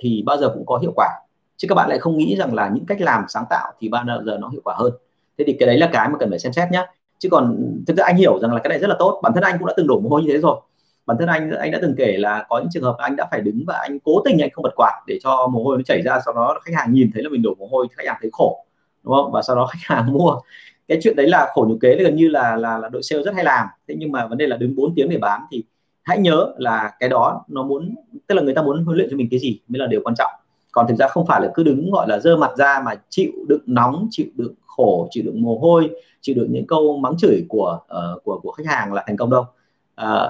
thì bao giờ cũng có hiệu quả, chứ các bạn lại không nghĩ rằng là những cách làm sáng tạo thì bao giờ nó hiệu quả hơn. Thế thì cái đấy là cái mà cần phải xem xét nhé. Chứ còn thực ra anh hiểu rằng là cái này rất là tốt, bản thân anh cũng đã từng đổ mồ hôi như thế rồi. Bản thân anh đã từng kể là có những trường hợp anh đã phải đứng và anh cố tình anh không bật quạt để cho mồ hôi nó chảy ra, sau đó khách hàng nhìn thấy là mình đổ mồ hôi, khách hàng thấy khổ, đúng không, và sau đó khách hàng mua. Cái chuyện đấy là khổ nhục kế, gần như là đội sale rất hay làm. Thế nhưng mà vấn đề là đứng 4 tiếng để bán thì hãy nhớ là cái đó nó muốn, tức là người ta muốn huấn luyện cho mình cái gì mới là điều quan trọng. Còn thực ra không phải là cứ đứng gọi là dơ mặt ra mà chịu đựng nóng, chịu đựng khổ, chịu đựng mồ hôi, chịu đựng những câu mắng chửi của khách hàng là thành công đâu.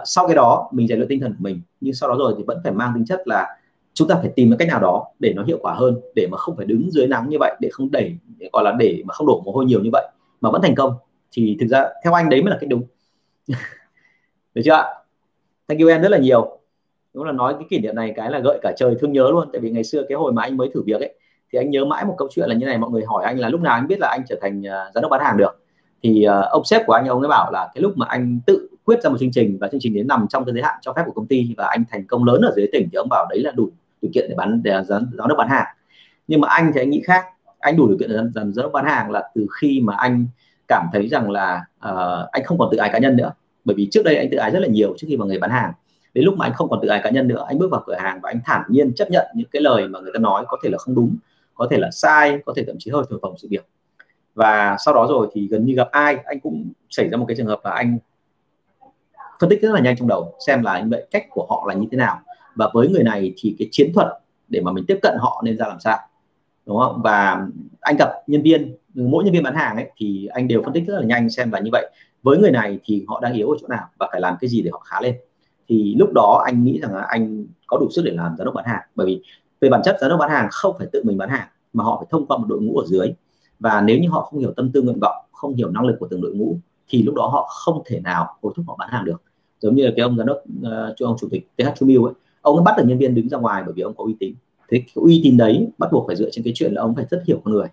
Sau cái đó mình rèn luyện tinh thần của mình, nhưng sau đó rồi thì vẫn phải mang tính chất là chúng ta phải tìm cái cách nào đó để nó hiệu quả hơn, để mà không phải đứng dưới nắng như vậy, để không đẩy, gọi là để mà không đổ mồ hôi nhiều như vậy mà vẫn thành công. Thì thực ra theo anh đấy mới là cái đúng. Được chưa ạ? Thank you em rất là nhiều. Đúng là nói cái kỷ niệm này cái là gợi cả trời thương nhớ luôn. Tại vì ngày xưa cái hồi mà anh mới thử việc ấy thì anh nhớ mãi một câu chuyện là như này. Mọi người hỏi anh là lúc nào anh biết là anh trở thành giám đốc bán hàng được. Thì ông sếp của anh, ông ấy bảo là cái lúc mà anh tự quyết ra một chương trình và chương trình đến nằm trong cái giới hạn cho phép của công ty và anh thành công lớn ở dưới tỉnh, thì ông bảo đấy là đủ điều kiện để giám đốc bán hàng. Nhưng mà anh thì anh nghĩ khác. Anh đủ điều kiện để giám đốc bán hàng là từ khi mà anh cảm thấy rằng là anh không còn tự ái cá nhân nữa. Bởi vì trước đây anh tự ái rất là nhiều trước khi vào nghề bán hàng. Đến lúc mà anh không còn tự ái cá nhân nữa, anh bước vào cửa hàng và anh thản nhiên chấp nhận những cái lời mà người ta nói có thể là không đúng, có thể là sai, có thể thậm chí hơi thổi phồng sự việc. Và sau đó rồi thì gần như gặp ai anh cũng xảy ra một cái trường hợp là anh phân tích rất là nhanh trong đầu xem là anh vậy cách của họ là như thế nào, và với người này thì cái chiến thuật để mà mình tiếp cận họ nên ra làm sao, đúng không. Và anh gặp nhân viên, mỗi nhân viên bán hàng ấy, thì anh đều phân tích rất là nhanh xem là như vậy với người này thì họ đang yếu ở chỗ nào và phải làm cái gì để họ khá lên. Thì lúc đó anh nghĩ rằng là anh có đủ sức để làm giám đốc bán hàng, bởi vì về bản chất giám đốc bán hàng không phải tự mình bán hàng mà họ phải thông qua một đội ngũ ở dưới. Và nếu như họ không hiểu tâm tư nguyện vọng, không hiểu năng lực của từng đội ngũ thì lúc đó họ không thể nào hối thúc họ bán hàng được. Giống như là cái ông giám đốc, ông chủ tịch TH Chu Miu ấy, ông ấy bắt được nhân viên đứng ra ngoài bởi vì ông có uy tín. Thế cái uy tín đấy bắt buộc phải dựa trên cái chuyện là ông phải rất hiểu con người,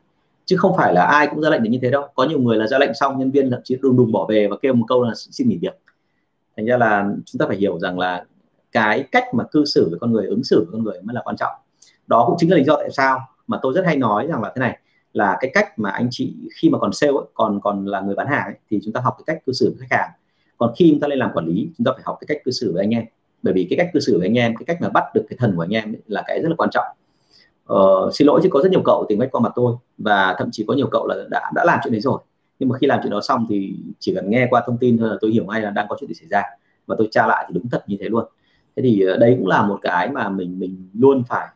chứ không phải là ai cũng ra lệnh được như thế đâu. Có nhiều người là ra lệnh xong nhân viên thậm chí đùng bỏ về và kêu một câu là xin nghỉ việc. Thành ra là chúng ta phải hiểu rằng là cái cách mà cư xử với con người, ứng xử với con người mới là quan trọng. Đó cũng chính là lý do tại sao mà tôi rất hay nói rằng là thế này, là cái cách mà anh chị khi mà còn sale ấy, còn là người bán hàng ấy, thì chúng ta học cái cách cư xử với khách hàng. Còn khi chúng ta lên làm quản lý, chúng ta phải học cái cách cư xử với anh em, bởi vì cái cách cư xử với anh em, cái cách mà bắt được cái thần của anh em ấy, là cái rất là quan trọng. Xin lỗi chứ có rất nhiều cậu tìm cách qua mặt tôi, và thậm chí có nhiều cậu là đã làm chuyện đấy rồi, nhưng mà khi làm chuyện đó xong thì chỉ cần nghe qua thông tin thôi là tôi hiểu ngay là đang có chuyện gì xảy ra, và tôi tra lại thì đúng thật như thế luôn. Thế thì đây cũng là một cái mà mình luôn phải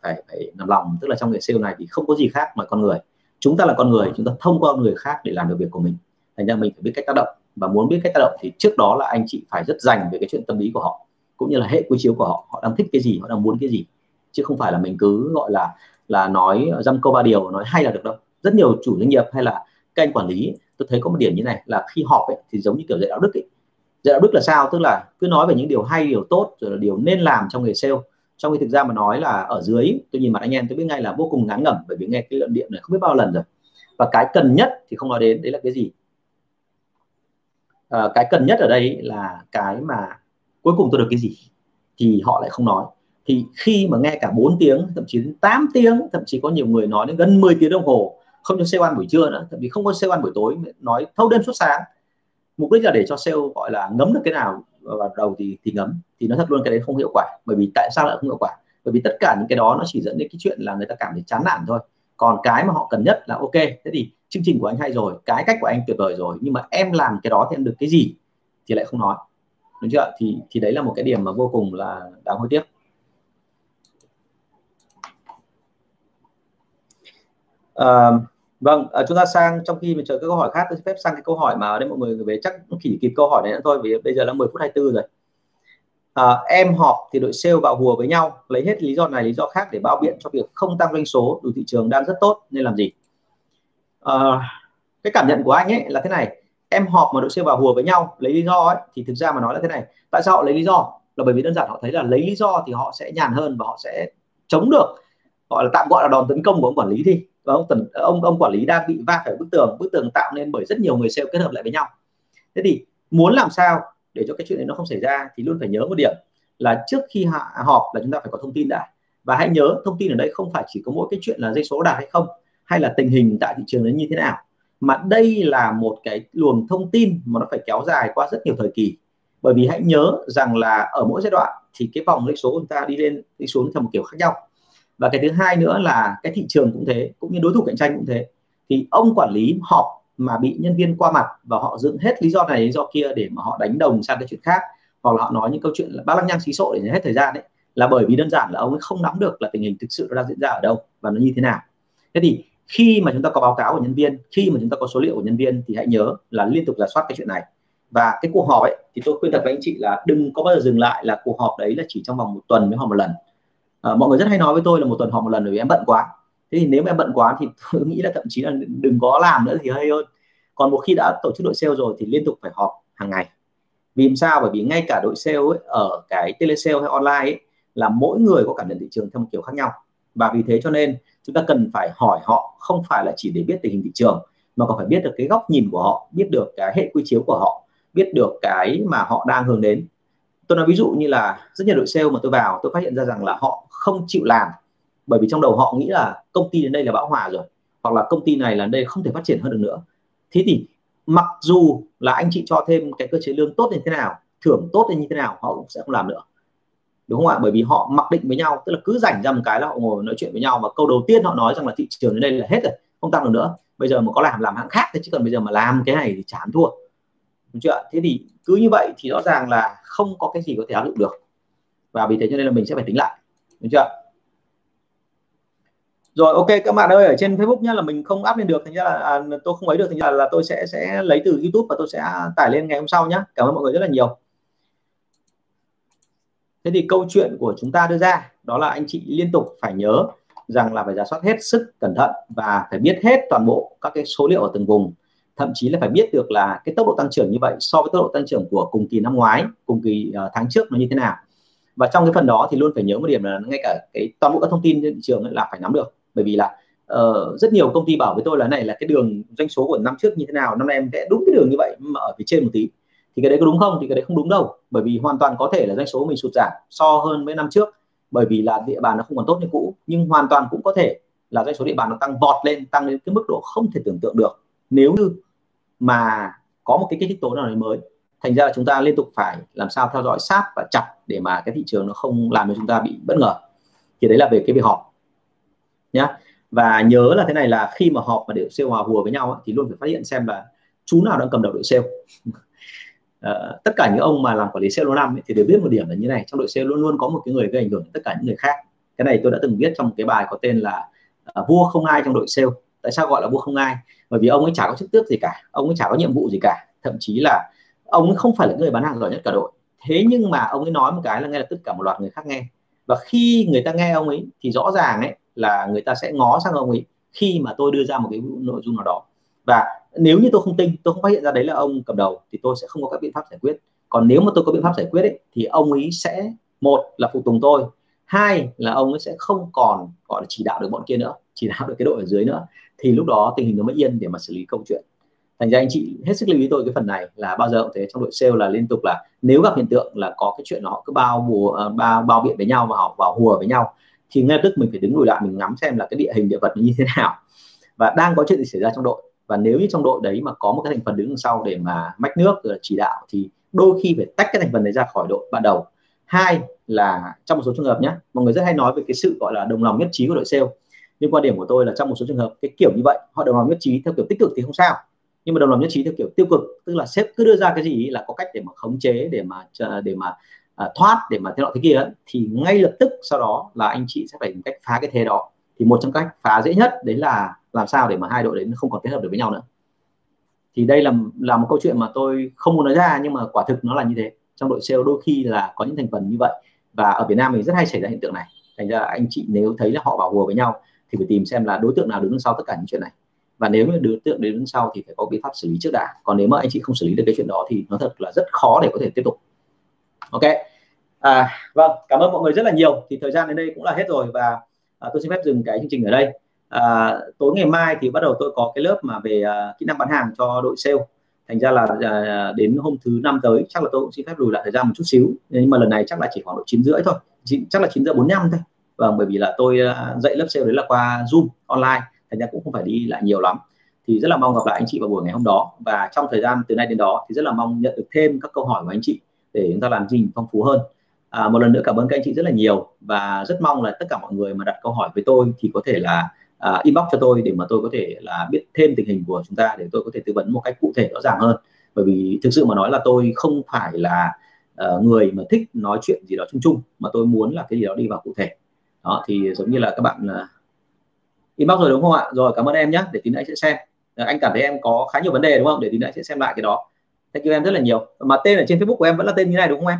nằm lòng, tức là trong nghề sale này thì không có gì khác mà con người. Chúng ta là con người, chúng ta thông qua người khác để làm được việc của mình. Thành ra mình phải biết cách tác động, và muốn biết cách tác động thì trước đó là anh chị phải rất dành về cái chuyện tâm lý của họ, cũng như là hệ quy chiếu của họ, họ đang thích cái gì, họ đang muốn cái gì, chứ không phải là mình cứ gọi là nói dăm câu ba điều, nói hay là được đâu. Rất nhiều chủ doanh nghiệp hay là các anh quản lý, tôi thấy có một điểm như này là khi họp ấy, thì giống như kiểu dạy đạo đức ấy. Dạy đạo đức là sao? Tức là cứ nói về những điều hay, điều tốt, rồi là điều nên làm trong nghề sale, trong khi thực ra mà nói là ở dưới tôi nhìn mặt anh em tôi biết ngay là vô cùng ngán ngẩm, bởi vì nghe cái luận điểm này không biết bao lần rồi. Và cái cần nhất thì không nói đến, đấy là cái gì? cái cần nhất ở đây là cái mà cuối cùng tôi được cái gì thì họ lại không nói. Thì khi mà nghe cả 4 tiếng, thậm chí đến 8 tiếng, thậm chí có nhiều người nói đến gần 10 tiếng đồng hồ không cho sale ăn buổi trưa nữa, thậm chí không có sale ăn buổi tối, nói thâu đêm suốt sáng, mục đích là để cho sale gọi là ngấm được cái nào vào đầu thì ngấm. Thì nó thật luôn, cái đấy không hiệu quả. Bởi vì tại sao lại không hiệu quả? Bởi vì tất cả những cái đó nó chỉ dẫn đến cái chuyện là người ta cảm thấy chán nản thôi. Còn cái mà họ cần nhất là ok, thế thì chương trình của anh hay rồi, cái cách của anh tuyệt vời rồi, nhưng mà em làm cái đó thì em được cái gì thì lại không nói, đúng chưa? Thì đấy là một cái điểm mà vô cùng là đáng hối tiếc. Vâng, chúng ta sang, trong khi mình chờ các câu hỏi khác, tôi xin phép sang cái câu hỏi mà ở đây mọi người về chắc chỉ kịp câu hỏi này nữa thôi, vì bây giờ là 10 phút 24 rồi. Em họp thì đội sale vào hùa với nhau, lấy hết lý do này lý do khác để bao biện cho việc không tăng doanh số, dù thị trường đang rất tốt nên làm gì. Cái cảm nhận của anh ấy là thế này, em họp mà đội sale vào hùa với nhau lấy lý do ấy, thì thực ra mà nói là thế này, tại sao họ lấy lý do? Là bởi vì đơn giản họ thấy là lấy lý do thì họ sẽ nhàn hơn và họ sẽ chống được, gọi là tạm gọi là đòn tấn công của ông quản lý đi. Và ông quản lý đang bị va phải bức tường tạo nên bởi rất nhiều người sale kết hợp lại với nhau. Thế thì muốn làm sao để cho cái chuyện này nó không xảy ra thì luôn phải nhớ một điểm là trước khi họp là chúng ta phải có thông tin đã. Và hãy nhớ thông tin ở đây không phải chỉ có mỗi cái chuyện là doanh số đạt hay không, hay là tình hình tại thị trường nó như thế nào, mà đây là một cái luồng thông tin mà nó phải kéo dài qua rất nhiều thời kỳ. Bởi vì hãy nhớ rằng là ở mỗi giai đoạn thì cái vòng doanh số của chúng ta đi lên đi xuống theo một kiểu khác nhau. Và cái thứ hai nữa là cái thị trường cũng thế, cũng như đối thủ cạnh tranh cũng thế. Thì ông quản lý họp mà bị nhân viên qua mặt và họ dựng hết lý do này lý do kia để mà họ đánh đồng sang cái chuyện khác, hoặc là họ nói những câu chuyện là ba lăng nhăng xí xội để hết thời gian đấy, là bởi vì đơn giản là ông ấy không nắm được là tình hình thực sự nó đang diễn ra ở đâu và nó như thế nào. Thế thì khi mà chúng ta có báo cáo của nhân viên, khi mà chúng ta có số liệu của nhân viên thì hãy nhớ là liên tục rà soát cái chuyện này. Và cái cuộc họp ấy thì tôi khuyên thật với anh chị là đừng có bao giờ dừng lại là cuộc họp đấy là chỉ trong vòng một tuần mới họp một lần. Mọi người rất hay nói với tôi là một tuần họp một lần bởi vì em bận quá. Thế thì nếu mà em bận quá thì tôi nghĩ là thậm chí là đừng có làm nữa thì hay hơn. Còn một khi đã tổ chức đội sale rồi thì liên tục phải họp hàng ngày. Vì làm sao? Bởi vì ngay cả đội sale ấy, ở cái tele sale hay online ấy, là mỗi người có cảm nhận thị trường theo một kiểu khác nhau. Và vì thế cho nên chúng ta cần phải hỏi họ không phải là chỉ để biết tình hình thị trường, mà còn phải biết được cái góc nhìn của họ, biết được cái hệ quy chiếu của họ, biết được cái mà họ đang hướng đến. Tôi nói ví dụ như là rất nhiều đội sale mà tôi vào, tôi phát hiện ra rằng là họ không chịu làm, bởi vì trong đầu họ nghĩ là công ty đến đây là bão hòa rồi, hoặc là công ty này là đây không thể phát triển hơn được nữa. Thế thì mặc dù là anh chị cho thêm cái cơ chế lương tốt như thế nào, thưởng tốt như thế nào, họ cũng sẽ không làm nữa, đúng không ạ? Bởi vì họ mặc định với nhau, tức là cứ rảnh ra một cái là họ ngồi nói chuyện với nhau, và câu đầu tiên họ nói rằng là thị trường đến đây là hết rồi, không tăng được nữa, bây giờ mà có làm hãng khác, chứ còn bây giờ mà làm cái này thì chán thua, đúng chưa? Thế thì cứ như vậy thì rõ ràng là không có cái gì có thể áp dụng được, và vì thế cho nên là mình sẽ phải tính lại, đúng chưa? Rồi, ok các bạn ơi, ở trên Facebook nhá, là mình không up lên được, thành ra là tôi không ấy được, thành ra là tôi sẽ lấy từ YouTube và tôi sẽ tải lên ngày hôm sau nhá. Cảm ơn mọi người rất là nhiều. Thế thì câu chuyện của chúng ta đưa ra đó là anh chị liên tục phải nhớ rằng là phải rà soát hết sức cẩn thận và phải biết hết toàn bộ các cái số liệu ở từng vùng, thậm chí là phải biết được là cái tốc độ tăng trưởng như vậy so với tốc độ tăng trưởng của cùng kỳ năm ngoái, cùng kỳ tháng trước nó như thế nào. Và trong cái phần đó thì luôn phải nhớ một điểm là ngay cả cái toàn bộ các thông tin trên thị trường là phải nắm được, bởi vì là rất nhiều công ty bảo với tôi là này là cái đường doanh số của năm trước như thế nào, năm nay em sẽ đúng cái đường như vậy mà ở phía trên một tí, thì cái đấy có đúng không? Thì cái đấy không đúng đâu, bởi vì hoàn toàn có thể là doanh số mình sụt giảm so hơn với năm trước, bởi vì là địa bàn nó không còn tốt như cũ, nhưng hoàn toàn cũng có thể là doanh số địa bàn nó tăng vọt lên, tăng đến cái mức độ không thể tưởng tượng được nếu như mà có một cái kích thích tố nào đấy mới. Thành ra là chúng ta liên tục phải làm sao theo dõi sát và chặt để mà cái thị trường nó không làm cho chúng ta bị bất ngờ. Thì đấy là về cái việc họp nhá. Và nhớ là thế này, là khi mà họp mà để sale hòa hùa với nhau thì luôn phải phát hiện xem là chú nào đang cầm đầu đội sale. Tất cả những ông mà làm quản lý sale lâu năm thì đều biết một điểm là như này, trong đội sale luôn luôn có một cái người gây ảnh hưởng đến tất cả những người khác. Cái này tôi đã từng viết trong một cái bài có tên là vua không ai trong đội sale. Tại sao gọi là vua không ai? Bởi vì ông ấy chả có chức tước gì cả, ông ấy chả có nhiệm vụ gì cả, thậm chí là ông ấy không phải là người bán hàng giỏi nhất cả đội, thế nhưng mà ông ấy nói một cái là nghe là tất cả một loạt người khác nghe. Và khi người ta nghe ông ấy thì rõ ràng ấy là người ta sẽ ngó sang ông ấy khi mà tôi đưa ra một cái nội dung nào đó. Và nếu như tôi không tin, tôi không phát hiện ra đấy là ông cầm đầu thì tôi sẽ không có các biện pháp giải quyết. Còn nếu mà tôi có biện pháp giải quyết ấy, thì ông ấy sẽ, một là phục tùng tôi, hai là ông ấy sẽ không còn gọi là chỉ đạo được bọn kia nữa, chỉ đạo được cái đội ở dưới nữa, thì lúc đó tình hình nó mới yên để mà xử lý câu chuyện. Thành ra anh chị hết sức lưu ý tôi cái phần này, là bao giờ cũng thế, trong đội sale là liên tục là nếu gặp hiện tượng là có cái chuyện nó cứ bao biện với nhau và họ vào hùa với nhau, thì ngay lập tức mình phải đứng lùi lại, mình ngắm xem là cái địa hình địa vật như thế nào và đang có chuyện gì xảy ra trong đội. Và nếu như trong đội đấy mà có một cái thành phần đứng đằng sau để mà mách nước chỉ đạo, thì đôi khi phải tách cái thành phần đấy ra khỏi đội ban đầu. Hai là trong một số trường hợp nhé, mọi người rất hay nói về cái sự gọi là đồng lòng nhất trí của đội sale, nhưng quan điểm của tôi là trong một số trường hợp cái kiểu như vậy họ đồng lòng nhất trí theo kiểu tích cực thì không sao, nhưng mà đồng lòng nhất trí theo kiểu tiêu cực, tức là sếp cứ đưa ra cái gì là có cách để mà khống chế, để mà thoát, để mà thế nọ thế kia, thì ngay lập tức sau đó là anh chị sẽ phải tìm cách phá cái thế đó. Thì một trong cách phá dễ nhất đấy là làm sao để mà hai đội đấy không còn kết hợp được với nhau nữa. Thì đây là một câu chuyện mà tôi không muốn nói ra, nhưng mà quả thực nó là như thế. Trong đội sale đôi khi là có những thành phần như vậy, và ở Việt Nam mình rất hay xảy ra hiện tượng này. Thành ra anh chị nếu thấy là họ bảo hùa với nhau thì phải tìm xem là đối tượng nào đứng sau tất cả những chuyện này, và nếu như đối tượng đến sau thì phải có biện pháp xử lý trước đã. Còn nếu mà anh chị không xử lý được cái chuyện đó thì nó thật là rất khó để có thể tiếp tục. Ok, vâng, cảm ơn mọi người rất là nhiều. Thì thời gian đến đây cũng là hết rồi, và tôi xin phép dừng cái chương trình ở đây. Tối ngày mai thì bắt đầu tôi có cái lớp mà về kỹ năng bán hàng cho đội sale. Thành ra là đến hôm thứ năm tới chắc là tôi cũng xin phép lùi lại thời gian một chút xíu, nhưng mà lần này chắc là chỉ khoảng 9:30 thôi, chắc là 9:45 thôi. Vâng, bởi vì là tôi dạy lớp sale đấy là qua Zoom online, thành ra cũng không phải đi lại nhiều lắm. Thì rất là mong gặp lại anh chị vào buổi ngày hôm đó, và trong thời gian từ nay đến đó thì rất là mong nhận được thêm các câu hỏi của anh chị để chúng ta làm chương trình phong phú hơn. Một lần nữa cảm ơn các anh chị rất là nhiều, và rất mong là tất cả mọi người mà đặt câu hỏi với tôi thì có thể là inbox cho tôi để mà tôi có thể là biết thêm tình hình của chúng ta, để tôi có thể tư vấn một cách cụ thể rõ ràng hơn. Bởi vì thực sự mà nói là tôi không phải là người mà thích nói chuyện gì đó chung chung, mà tôi muốn là cái gì đó đi vào cụ thể. Đó, thì giống như là các bạn inbox rồi đúng không ạ? Rồi, cảm ơn em nhé, để tí nữa anh sẽ xem. Anh cảm thấy em có khá nhiều vấn đề đúng không? Để tí nữa anh sẽ xem lại cái đó. Thank you em rất là nhiều. Mà tên ở trên Facebook của em vẫn là tên như này đúng không em?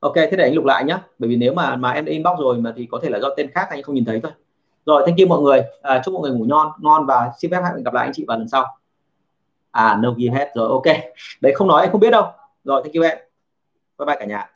Ok, thế để anh lục lại nhé, bởi vì nếu mà em đã inbox rồi mà thì có thể là do tên khác anh không nhìn thấy thôi. Rồi, thank you mọi người, chúc mọi người ngủ ngon và xin phép hẹn gặp lại anh chị vào lần sau. No ghi hết rồi, ok, đấy không nói anh không biết đâu. Rồi, thank you em, bye bye cả nhà.